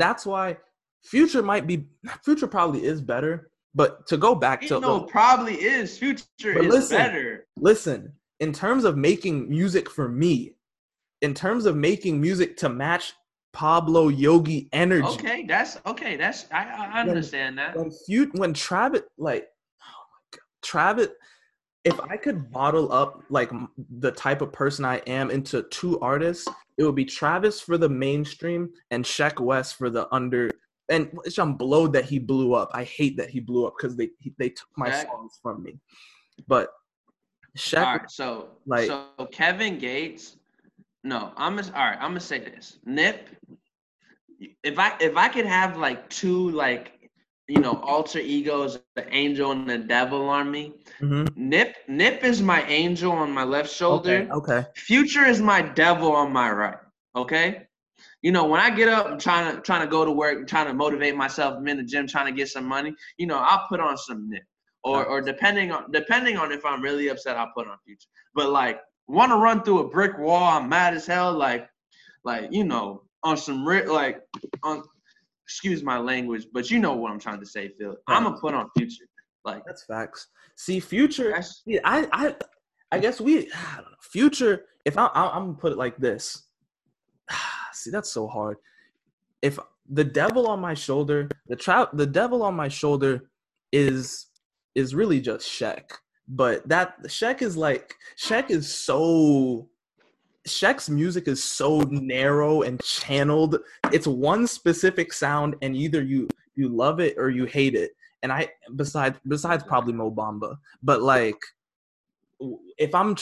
that's why Future probably is better. But to go back to – no, probably is. Future is better. Listen, in terms of making music for me, in terms of making music to match Pablo Yogi energy. Okay, that's – I understand that. When Travis – like, oh, my God. Travis – if I could bottle up like the type of person I am into 2 artists, it would be Travis for the mainstream and Sheck Wes for the under. And I'm blowed that he blew up. I hate that he blew up because they took my songs from me. But Sheck. All right, so Kevin Gates. No, I'm gonna say this. Nip. If I could have like 2 like. You know, alter egos, the angel and the devil on me. Mm-hmm. Nip is my angel on my left shoulder. Okay. Future is my devil on my right. Okay. You know, when I get up, I'm trying to go to work, I'm trying to motivate myself. I'm in the gym, trying to get some money. You know, I'll put on some Nip, or depending on if I'm really upset, I'll put on Future. But like, want to run through a brick wall? I'm mad as hell. Like you know, on some like on. Excuse my language, but you know what I'm trying to say, Phil. I'm gonna put on Future. Like that's facts. See, Future. I guess we. I don't know. Future. If I'm gonna put it like this. See, that's so hard. If the devil on my shoulder, the devil on my shoulder, is really just Sheck. But that Sheck is so. Sheck's music is so narrow and channeled. It's one specific sound, and either you love it or you hate it. And I besides probably Mo Bamba, but like if I'm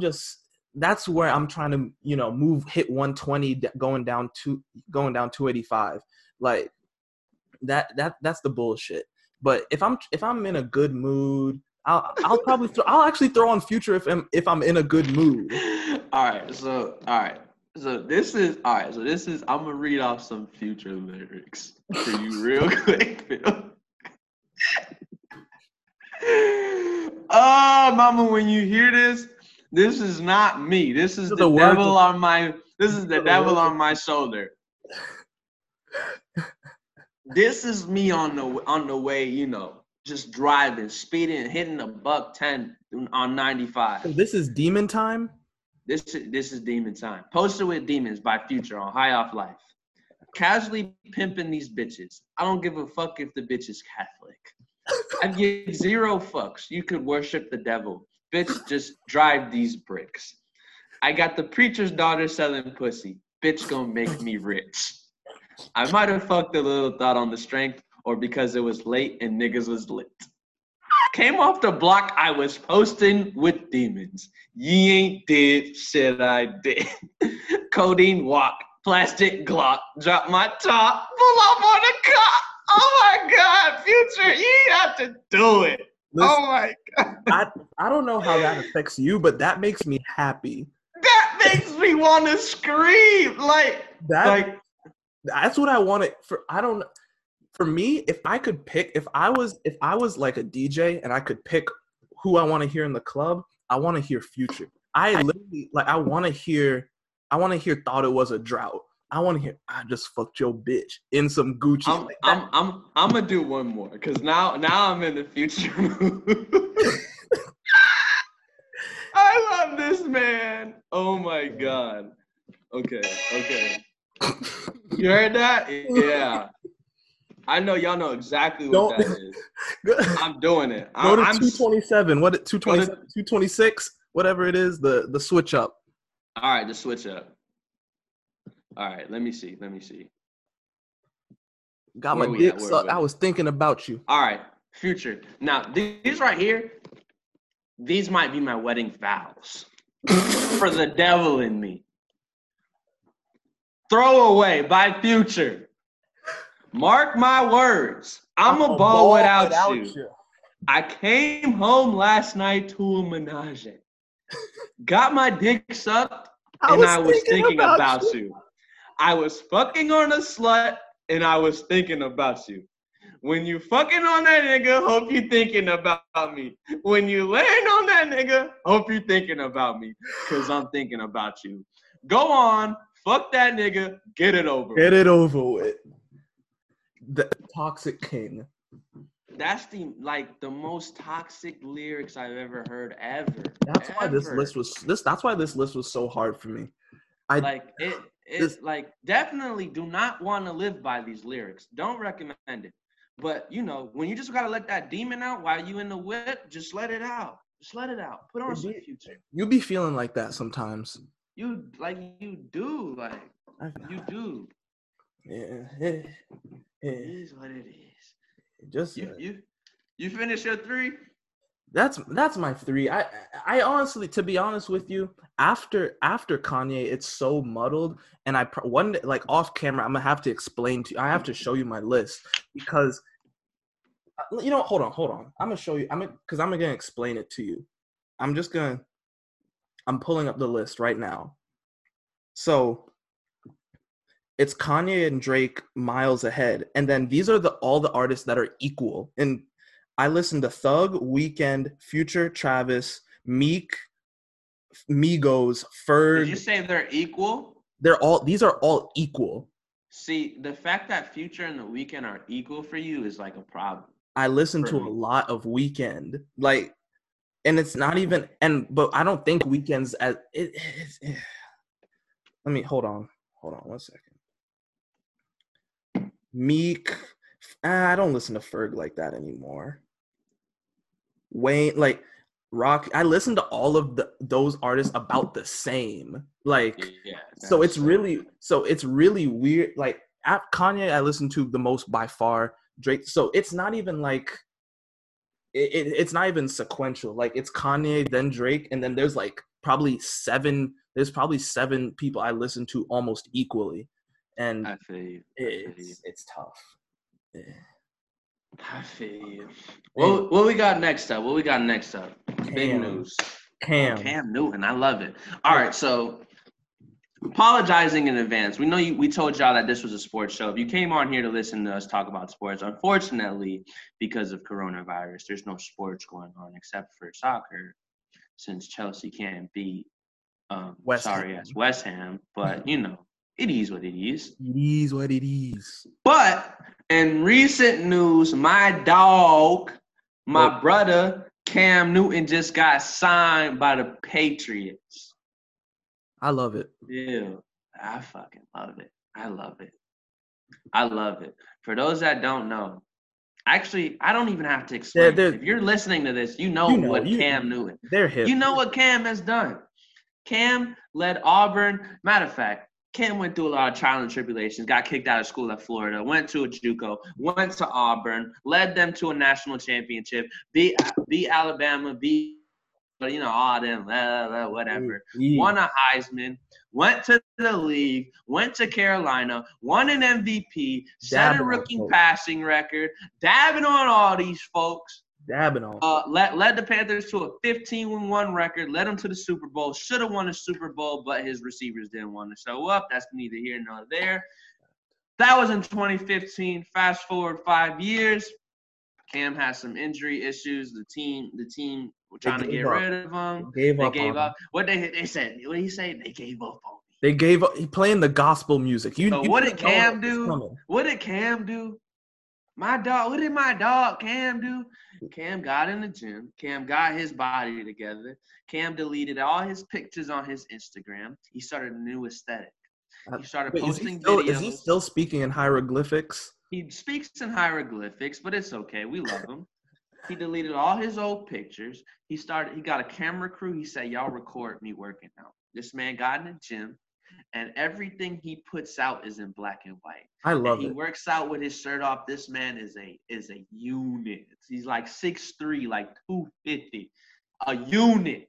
just that's where I'm trying to hit 120 going down 285 like that's the bullshit. But if I'm in a good mood. I'll actually throw on Future if I'm in a good mood. All right, so this is I'm gonna read off some Future lyrics for you real quick, Phil. Oh, mama, when you hear this, this is not me. This is the devil on my. This is the devil on my shoulder. This is me on the way, you know. Just driving, speeding, hitting a $110 on 95. So this is Demon Time? This is Demon Time. Posted with Demons by Future on High Off Life. Casually pimping these bitches. I don't give a fuck if the bitch is Catholic. I give 0 fucks. You could worship the devil. Bitch, just drive these bricks. I got the preacher's daughter selling pussy. Bitch gonna make me rich. I might have fucked a little thought on the strength. Or because it was late and niggas was lit. Came off the block, I was posting with demons. Ye ain't did shit I did. Codeine walk, plastic Glock, drop my top, pull up on the cop. Oh my God, Future, you have to do it. Listen, oh my God. I don't know how that affects you, but that makes me happy. That makes me want to scream. That's what I wanted for. I don't. For me, if I could pick, if I was like a DJ and I could pick who I want to hear in the club, I want to hear Future. I literally like I want to hear Thought It Was a Drought. I want to hear I Just Fucked Your Bitch in some Gucci. I'm gonna do one more because now I'm in the Future mood. I love this. this man. Oh my God. Okay, okay. You heard that? Yeah. I know y'all know exactly what that is. I'm doing it. Go to 227. What? 227, 226? Whatever it is, the switch up. All right, the switch up. All right, let me see. Let me see. Got my dick sucked. I was thinking about you. All right, Future. Now, these right here, these might be my wedding vows for the devil in me. Throwaway by Future. Mark my words. I'm a ball without you. I came home last night to a menage. Got my dick sucked, and I was thinking about you. I was fucking on a slut, and I was thinking about you. When you fucking on that nigga, hope you thinking about me. When you laying on that nigga, hope you thinking about me. Because I'm thinking about you. Go on. Fuck that nigga. Get it over. Get it over with. The Toxic King. That's the most toxic lyrics I've ever heard ever. That's why this list was so hard for me. Definitely do not want to live by these lyrics. Don't recommend it. But you know, when you just gotta let that demon out while you in the whip, just let it out. Just let it out. Put on some Future. You be feeling like that sometimes. You do. Yeah. It is what it is. Just you finish your three? That's my three. I honestly, to be honest with you, after Kanye, it's so muddled, and one day, like off camera, I'm gonna have to explain to you. I have to show you my list because you know. Hold on. I'm gonna show you. I'm gonna explain it to you. I'm pulling up the list right now. So it's Kanye and Drake miles ahead, and then these are all the artists that are equal. And I listen to Thug, Weeknd, Future, Travis, Meek, Migos, Ferg. Did you say they're equal? These are all equal. See, the fact that Future and the Weeknd are equal for you is like a problem. I listen to a lot of Weeknd, and it's not even. But I don't think Weeknd's as. Let me hold on 1 second. Meek. I don't listen to Ferg like that anymore. Wayne, Rock. I listen to all of those artists about the same. It's really weird. At Kanye, I listen to the most by far. Drake. So it's not even it's not even sequential. It's Kanye, then Drake, and then there's probably seven people I listen to almost equally. And I feel you. It's tough. I feel you. What we got next up? Big news. Cam Newton. I love it. All right, so apologizing in advance. We know we told y'all that this was a sports show. If you came on here to listen to us talk about sports, unfortunately, because of coronavirus, there's no sports going on except for soccer, since Chelsea can't beat West Ham. But you know, it is what it is. It is what it is. But in recent news, my brother, Cam Newton, just got signed by the Patriots. I love it. Yeah, I fucking love it. I love it. For those that don't know, actually, I don't even have to explain. If you're listening to this, you know what Cam Newton. They're hip. You know what Cam has done. Cam led Auburn. Matter of fact, Cam went through a lot of trial and tribulations, got kicked out of school at Florida, went to a JUCO, went to Auburn, led them to a national championship, beat Alabama, all them, whatever. Yeah. Won a Heisman, went to the league, went to Carolina, won an MVP, set a rookie passing record, dabbing on all these folks. Dabbing on. Led the Panthers to a 15-1 record, led them to the Super Bowl, should have won the Super Bowl, but his receivers didn't want to show up. That's neither here nor there. That was in 2015. Fast forward 5 years. Cam has some injury issues. The team were trying to get rid of him. They gave up. What they said? What did he say? They gave up on me. They gave up. He playing the gospel music. What did Cam do? My dog, what did my dog Cam do? Cam got in the gym. Cam got his body together. Cam deleted all his pictures on his Instagram. He started a new aesthetic. He started posting videos. Is he still speaking in hieroglyphics? He speaks in hieroglyphics, but it's okay. We love him. He deleted all his old pictures. He got a camera crew. He said, y'all record me working out. This man got in the gym, and everything he puts out is in black and white. I love it. He works out with his shirt off. This man is a unit. He's like 6'3", like 250. A unit.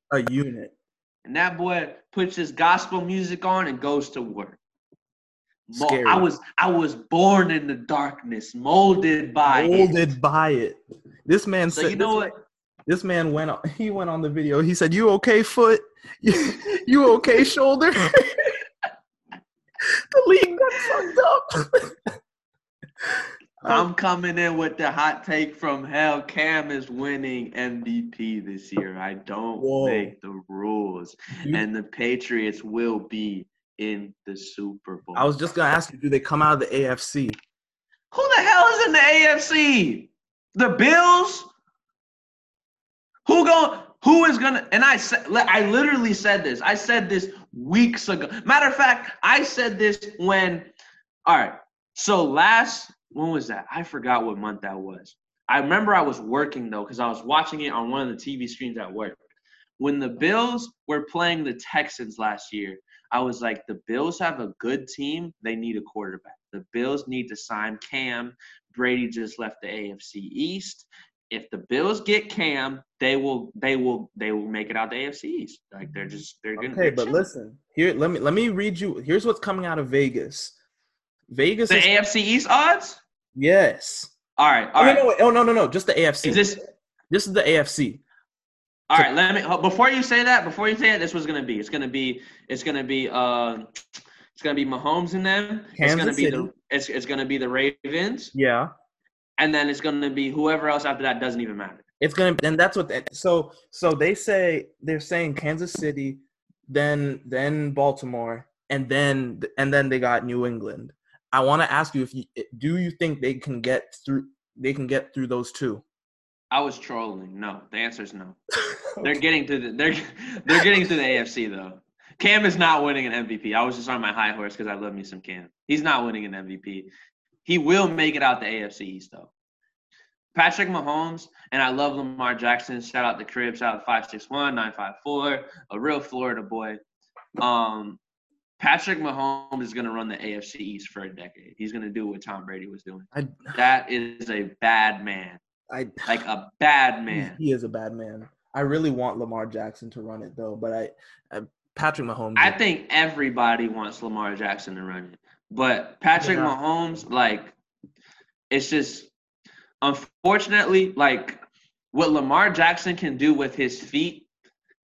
And that boy puts his gospel music on and goes to work. Scary. I was born in the darkness, molded by it. This man said, "You know what?" This man went on the video. He said, "You okay, foot? You okay, shoulder?" The league got fucked up. I'm coming in with the hot take from hell. Cam is winning MVP this year. I don't make the rules, and the Patriots will be in the Super Bowl. I was just gonna ask you, do they come out of the AFC? Who the hell is in the AFC? The Bills? Who is gonna? And I literally said this. I said this weeks ago. Matter of fact, I said this when. All right. So when was that? I forgot what month that was. I remember I was working though, because I was watching it on one of the TV screens at work. When the Bills were playing the Texans last year, I was like, the Bills have a good team. They need a quarterback. The Bills need to sign Cam. Brady just left the AFC East. If the Bills get Cam, they will make it out the AFC East. Like they're gonna. Okay, but listen, here let me read you. Here's what's coming out of Vegas. Vegas the AFC East odds? Yes. All right. No. Just the AFC. This is the AFC. All right, let me before you say that, this was gonna be. It's gonna be Mahomes and them. It's gonna be the Ravens. Yeah. And then it's gonna be whoever else after that doesn't even matter. So they're saying Kansas City, then Baltimore, and then they got New England. I want to ask you do you think they can get through those two? I was trolling. No, the answer is no. Okay. They're getting through the AFC though. Cam is not winning an MVP. I was just on my high horse because I love me some Cam. He's not winning an MVP. He will make it out the AFC East though. Patrick Mahomes, and I love Lamar Jackson. Shout out the crib. Shout out 561, 954, a real Florida boy. Patrick Mahomes is going to run the AFC East for a decade. He's going to do what Tom Brady was doing. That is a bad man. Like a bad man. He is a bad man. I really want Lamar Jackson to run it though, but Patrick Mahomes. I think everybody wants Lamar Jackson to run it, but Patrick Mahomes, like, it's just unfortunately, like, what Lamar Jackson can do with his feet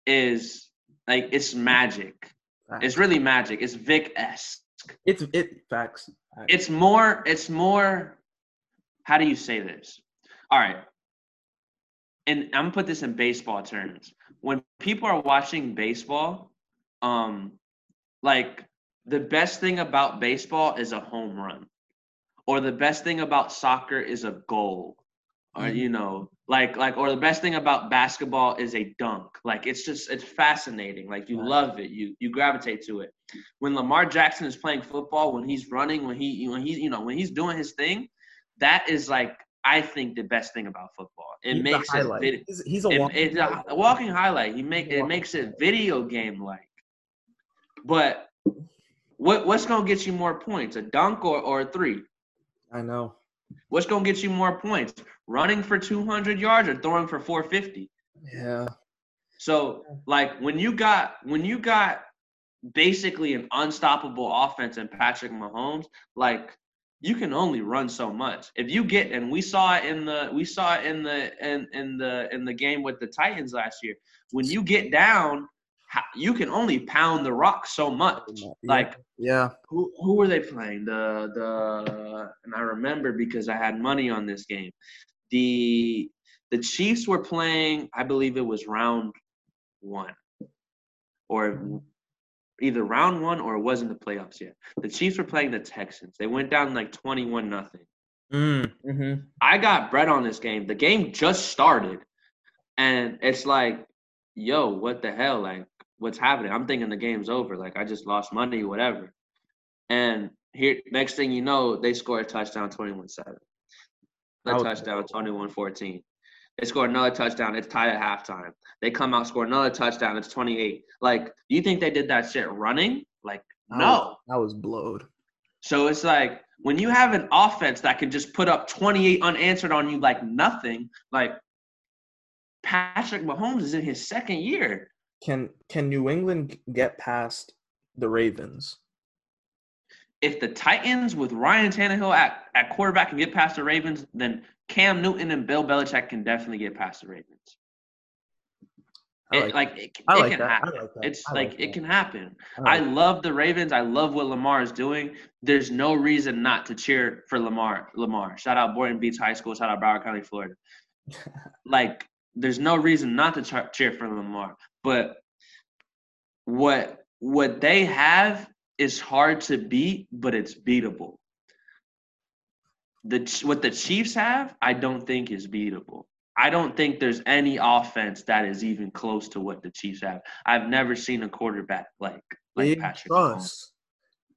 is like it's magic. Facts. It's really magic. It's Vic-esque. Facts. It's more. How do you say this? All right, and I'm gonna put this in baseball terms. When people are watching baseball, like the best thing about baseball is a home run, or the best thing about soccer is a goal, or or the best thing about basketball is a dunk. Like it's fascinating. Like you love it, you gravitate to it. When Lamar Jackson is playing football, when he's running, when he's doing his thing, that is like. I think the best thing about football. He's a walking highlight. It makes it video game like. But what's gonna get you more points? A dunk or a three? I know. What's gonna get you more points? Running for 200 yards or throwing for 450? Yeah. So like when you got basically an unstoppable offense in Patrick Mahomes, like you can only run so much. If you get, and we saw it in the game with the Titans last year. When you get down, you can only pound the rock so much. Like, yeah. Who were they playing? And I remember because I had money on this game. The Chiefs were playing. I believe it was round 1, or. Either round 1 or it wasn't the playoffs yet. The Chiefs were playing the Texans. They went down like 21-0. Mm-hmm. I got bread on this game. The game just started, and it's like, yo, what the hell? Like, what's happening? I'm thinking the game's over. Like, I just lost money, whatever. And here, next thing you know, they score a touchdown, 21-7. Another touchdown, 21-14. They score another touchdown. It's tied at halftime. They come out, score another touchdown. It's 28. Like, you think they did that shit running? Like, no. I was blowed. So it's like, when you have an offense that can just put up 28 unanswered on you like nothing, like Patrick Mahomes is in his second year. Can New England get past the Ravens? If the Titans with Ryan Tannehill at quarterback can get past the Ravens, then Cam Newton and Bill Belichick can definitely get past the Ravens. It can happen. I love the Ravens. I love what Lamar is doing. There's no reason not to cheer for Lamar. Shout out Boynton Beach High School. Shout out Broward County, Florida. Like, there's no reason not to cheer for Lamar. But what they have is hard to beat, but it's beatable. What the Chiefs have, I don't think is beatable. I don't think there's any offense that is even close to what the Chiefs have. I've never seen a quarterback like Patrick Mahomes.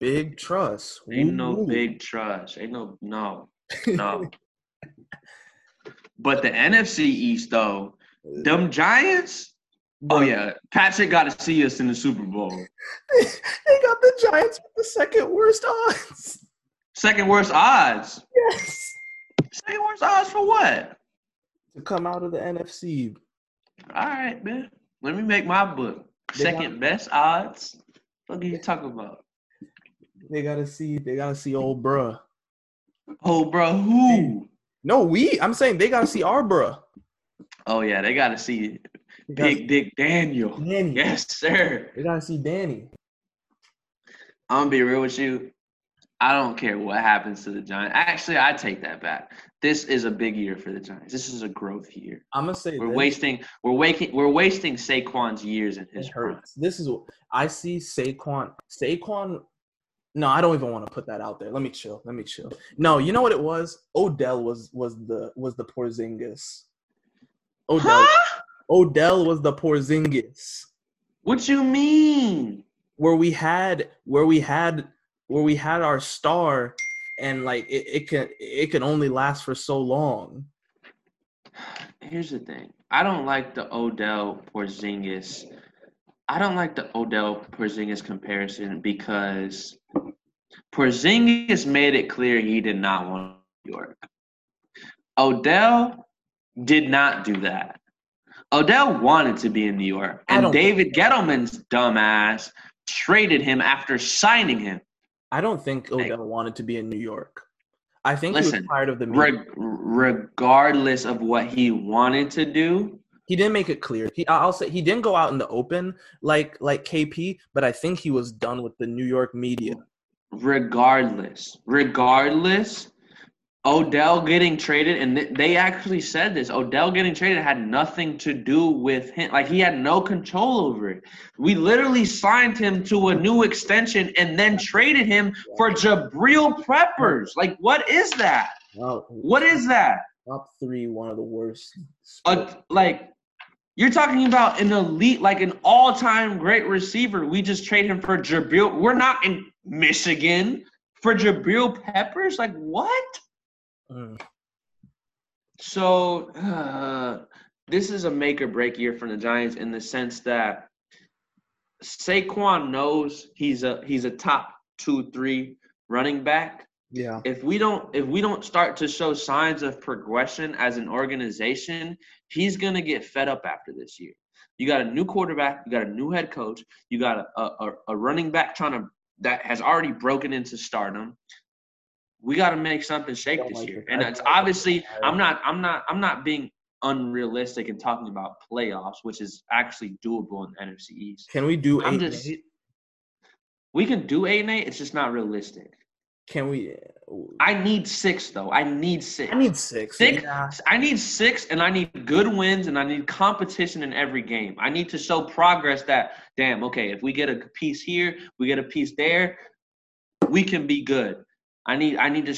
Big trust. Ain't no big trust. Ain't no. But the NFC East, though, them Giants, oh, yeah, Patrick got to see us in the Super Bowl. They got the Giants with the second worst odds. Second worst odds? Yes. Second worst odds for what? To come out of the NFC. All right, man. Let me make my book. Second best odds. What are you talking about? They gotta see old bruh. Old bruh who? No, I'm saying they gotta see our bruh. Oh yeah, they gotta see Big Dick Daniel. Danny. Yes, sir. They gotta see Danny. I'm gonna be real with you. I don't care what happens to the Giants. Actually, I take that back. This is a big year for the Giants. This is a growth year. I'm gonna say we're wasting Saquon's years in his prime. This is I see Saquon. No, I don't even want to put that out there. Let me chill. No, you know what it was? Odell was the Porzingis. Odell was the Porzingis. What you mean? Where we had our star, and like it can only last for so long. Here's the thing. I don't like the Odell Porzingis comparison, because Porzingis made it clear he did not want New York. Odell did not do that. Odell wanted to be in New York, and David Gettleman's dumbass traded him after signing him. I don't think Odell wanted to be in New York. I think he was tired of the media. Regardless of what he wanted to do, he didn't make it clear. I'll say he didn't go out in the open like KP, but I think he was done with the New York media. Regardless, Odell getting traded, and they actually said this, Odell getting traded had nothing to do with him. Like, he had no control over it. We literally signed him to a new extension and then traded him for Jabril Peppers. Like, what is that? Wow. What is that? Top three, one of the worst. Like, you're talking about an elite, like an all-time great receiver. We just trade him for Jabril. We're not in Michigan for Jabril Peppers? Like, what? So this is a make or break year for the Giants, in the sense that Saquon knows he's a top 2-3 running back. Yeah. If we don't start to show signs of progression as an organization, he's gonna get fed up after this year. You got a new quarterback, you got a new head coach, you got a running back that has already broken into stardom. We got to make something shake this year. And it's obviously I'm not being unrealistic and talking about playoffs, which is actually doable in the NFC East. Can we do 8-8? We can do 8-8. It's just not realistic. Can we? I need 6, though. I need six. Yeah. I need 6, and I need good wins, and I need competition in every game. I need to show progress that, damn, okay, if we get a piece here, we get a piece there, we can be good. I need to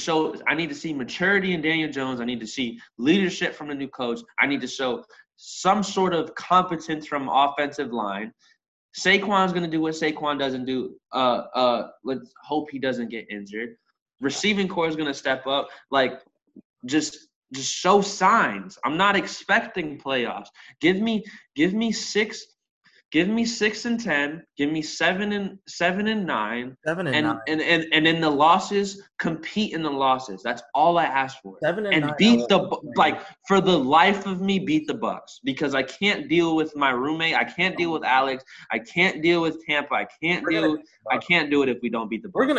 see maturity in Daniel Jones. I need to see leadership from the new coach. I need to show some sort of competence from offensive line. Saquon's going to do what Saquon doesn't do. Let's hope he doesn't get injured. Receiving core is going to step up. Like, just show signs. I'm not expecting playoffs. Give me 6. Give me 6-10. Give me 7-9. 7-9. And in the losses, compete in the losses. That's all I ask for. 7-9. And beat the like for the life of me, beat the Bucks, because I can't deal with my roommate. I can't deal with Alex. I can't deal with Tampa. I can't do it if we don't beat the Bucks.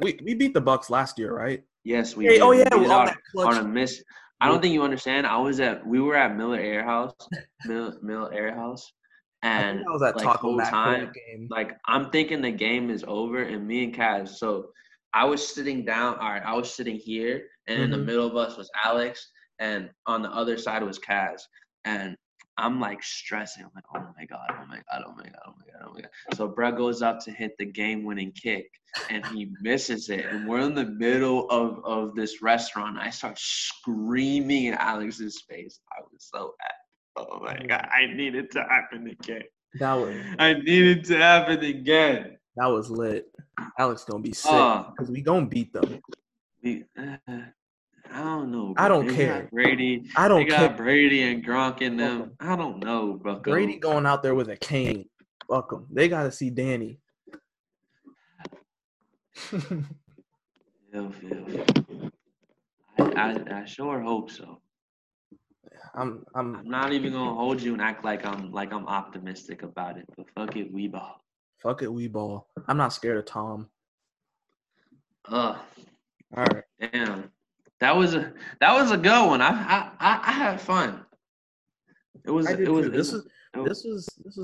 We beat the Bucks last year, right? Yes, we did. Oh yeah, we on a miss. I don't think you understand. We were at Miller Air House. And I was at like whole time, game. Like I'm thinking the game is over, and me and Kaz. So I was sitting down. All right, I was sitting here, and in the middle of us was Alex, and on the other side was Kaz. And I'm like stressing. I'm like, oh my god. So bro goes up to hit the game-winning kick, and he misses it. And we're in the middle of this restaurant. I start screaming in Alex's face. I was so happy. Oh my god! I needed to happen again. That was lit. Alex gonna be sick because we gonna beat them. I don't know. Bro. They care. Brady. I don't care. Got Brady and Gronk in them. I don't know, bro. Brady going out there with a cane. Fuck them. They gotta see Danny. I sure hope so. I'm not even gonna hold you and act like I'm optimistic about it. But fuck it, we ball. I'm not scared of Tom. All right. Damn. That was a good one. I had fun. This was a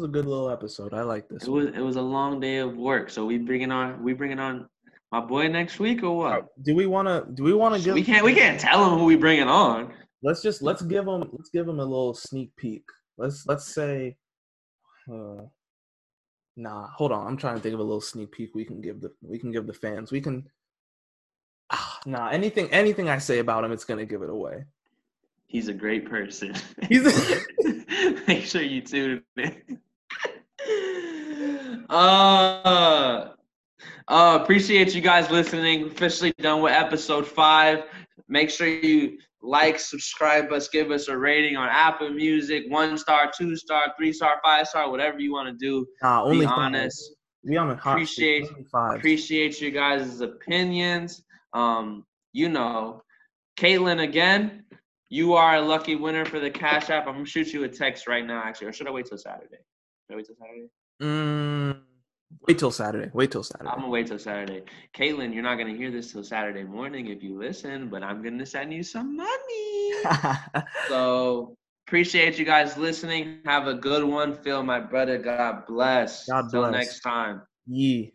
good little episode. I like this. It was a long day of work. So we bringing on my boy next week or what? Right. Do we wanna give? We can't tell him who we bringing on. Let's give them a little sneak peek. Let's say, hold on. I'm trying to think of a little sneak peek we can give the fans. Anything I say about him, it's gonna give it away. He's a great person. Make sure you tune in. Appreciate you guys listening. Officially done with episode 5. Make sure you like, subscribe us, give us a rating on Apple Music, 1-star, 2-star, 3-star, 5-star, whatever you want to do. Only be honest. We on a appreciate you guys' opinions. Caitlin, again, you are a lucky winner for the Cash App. I'm gonna shoot you a text right now, actually. Or should I wait till Saturday? Wait till Saturday. I'm going to wait till Saturday. Caitlin, you're not going to hear this till Saturday morning if you listen, but I'm going to send you some money. So appreciate you guys listening. Have a good one. Phil, my brother, God bless. Till next time. Yeah.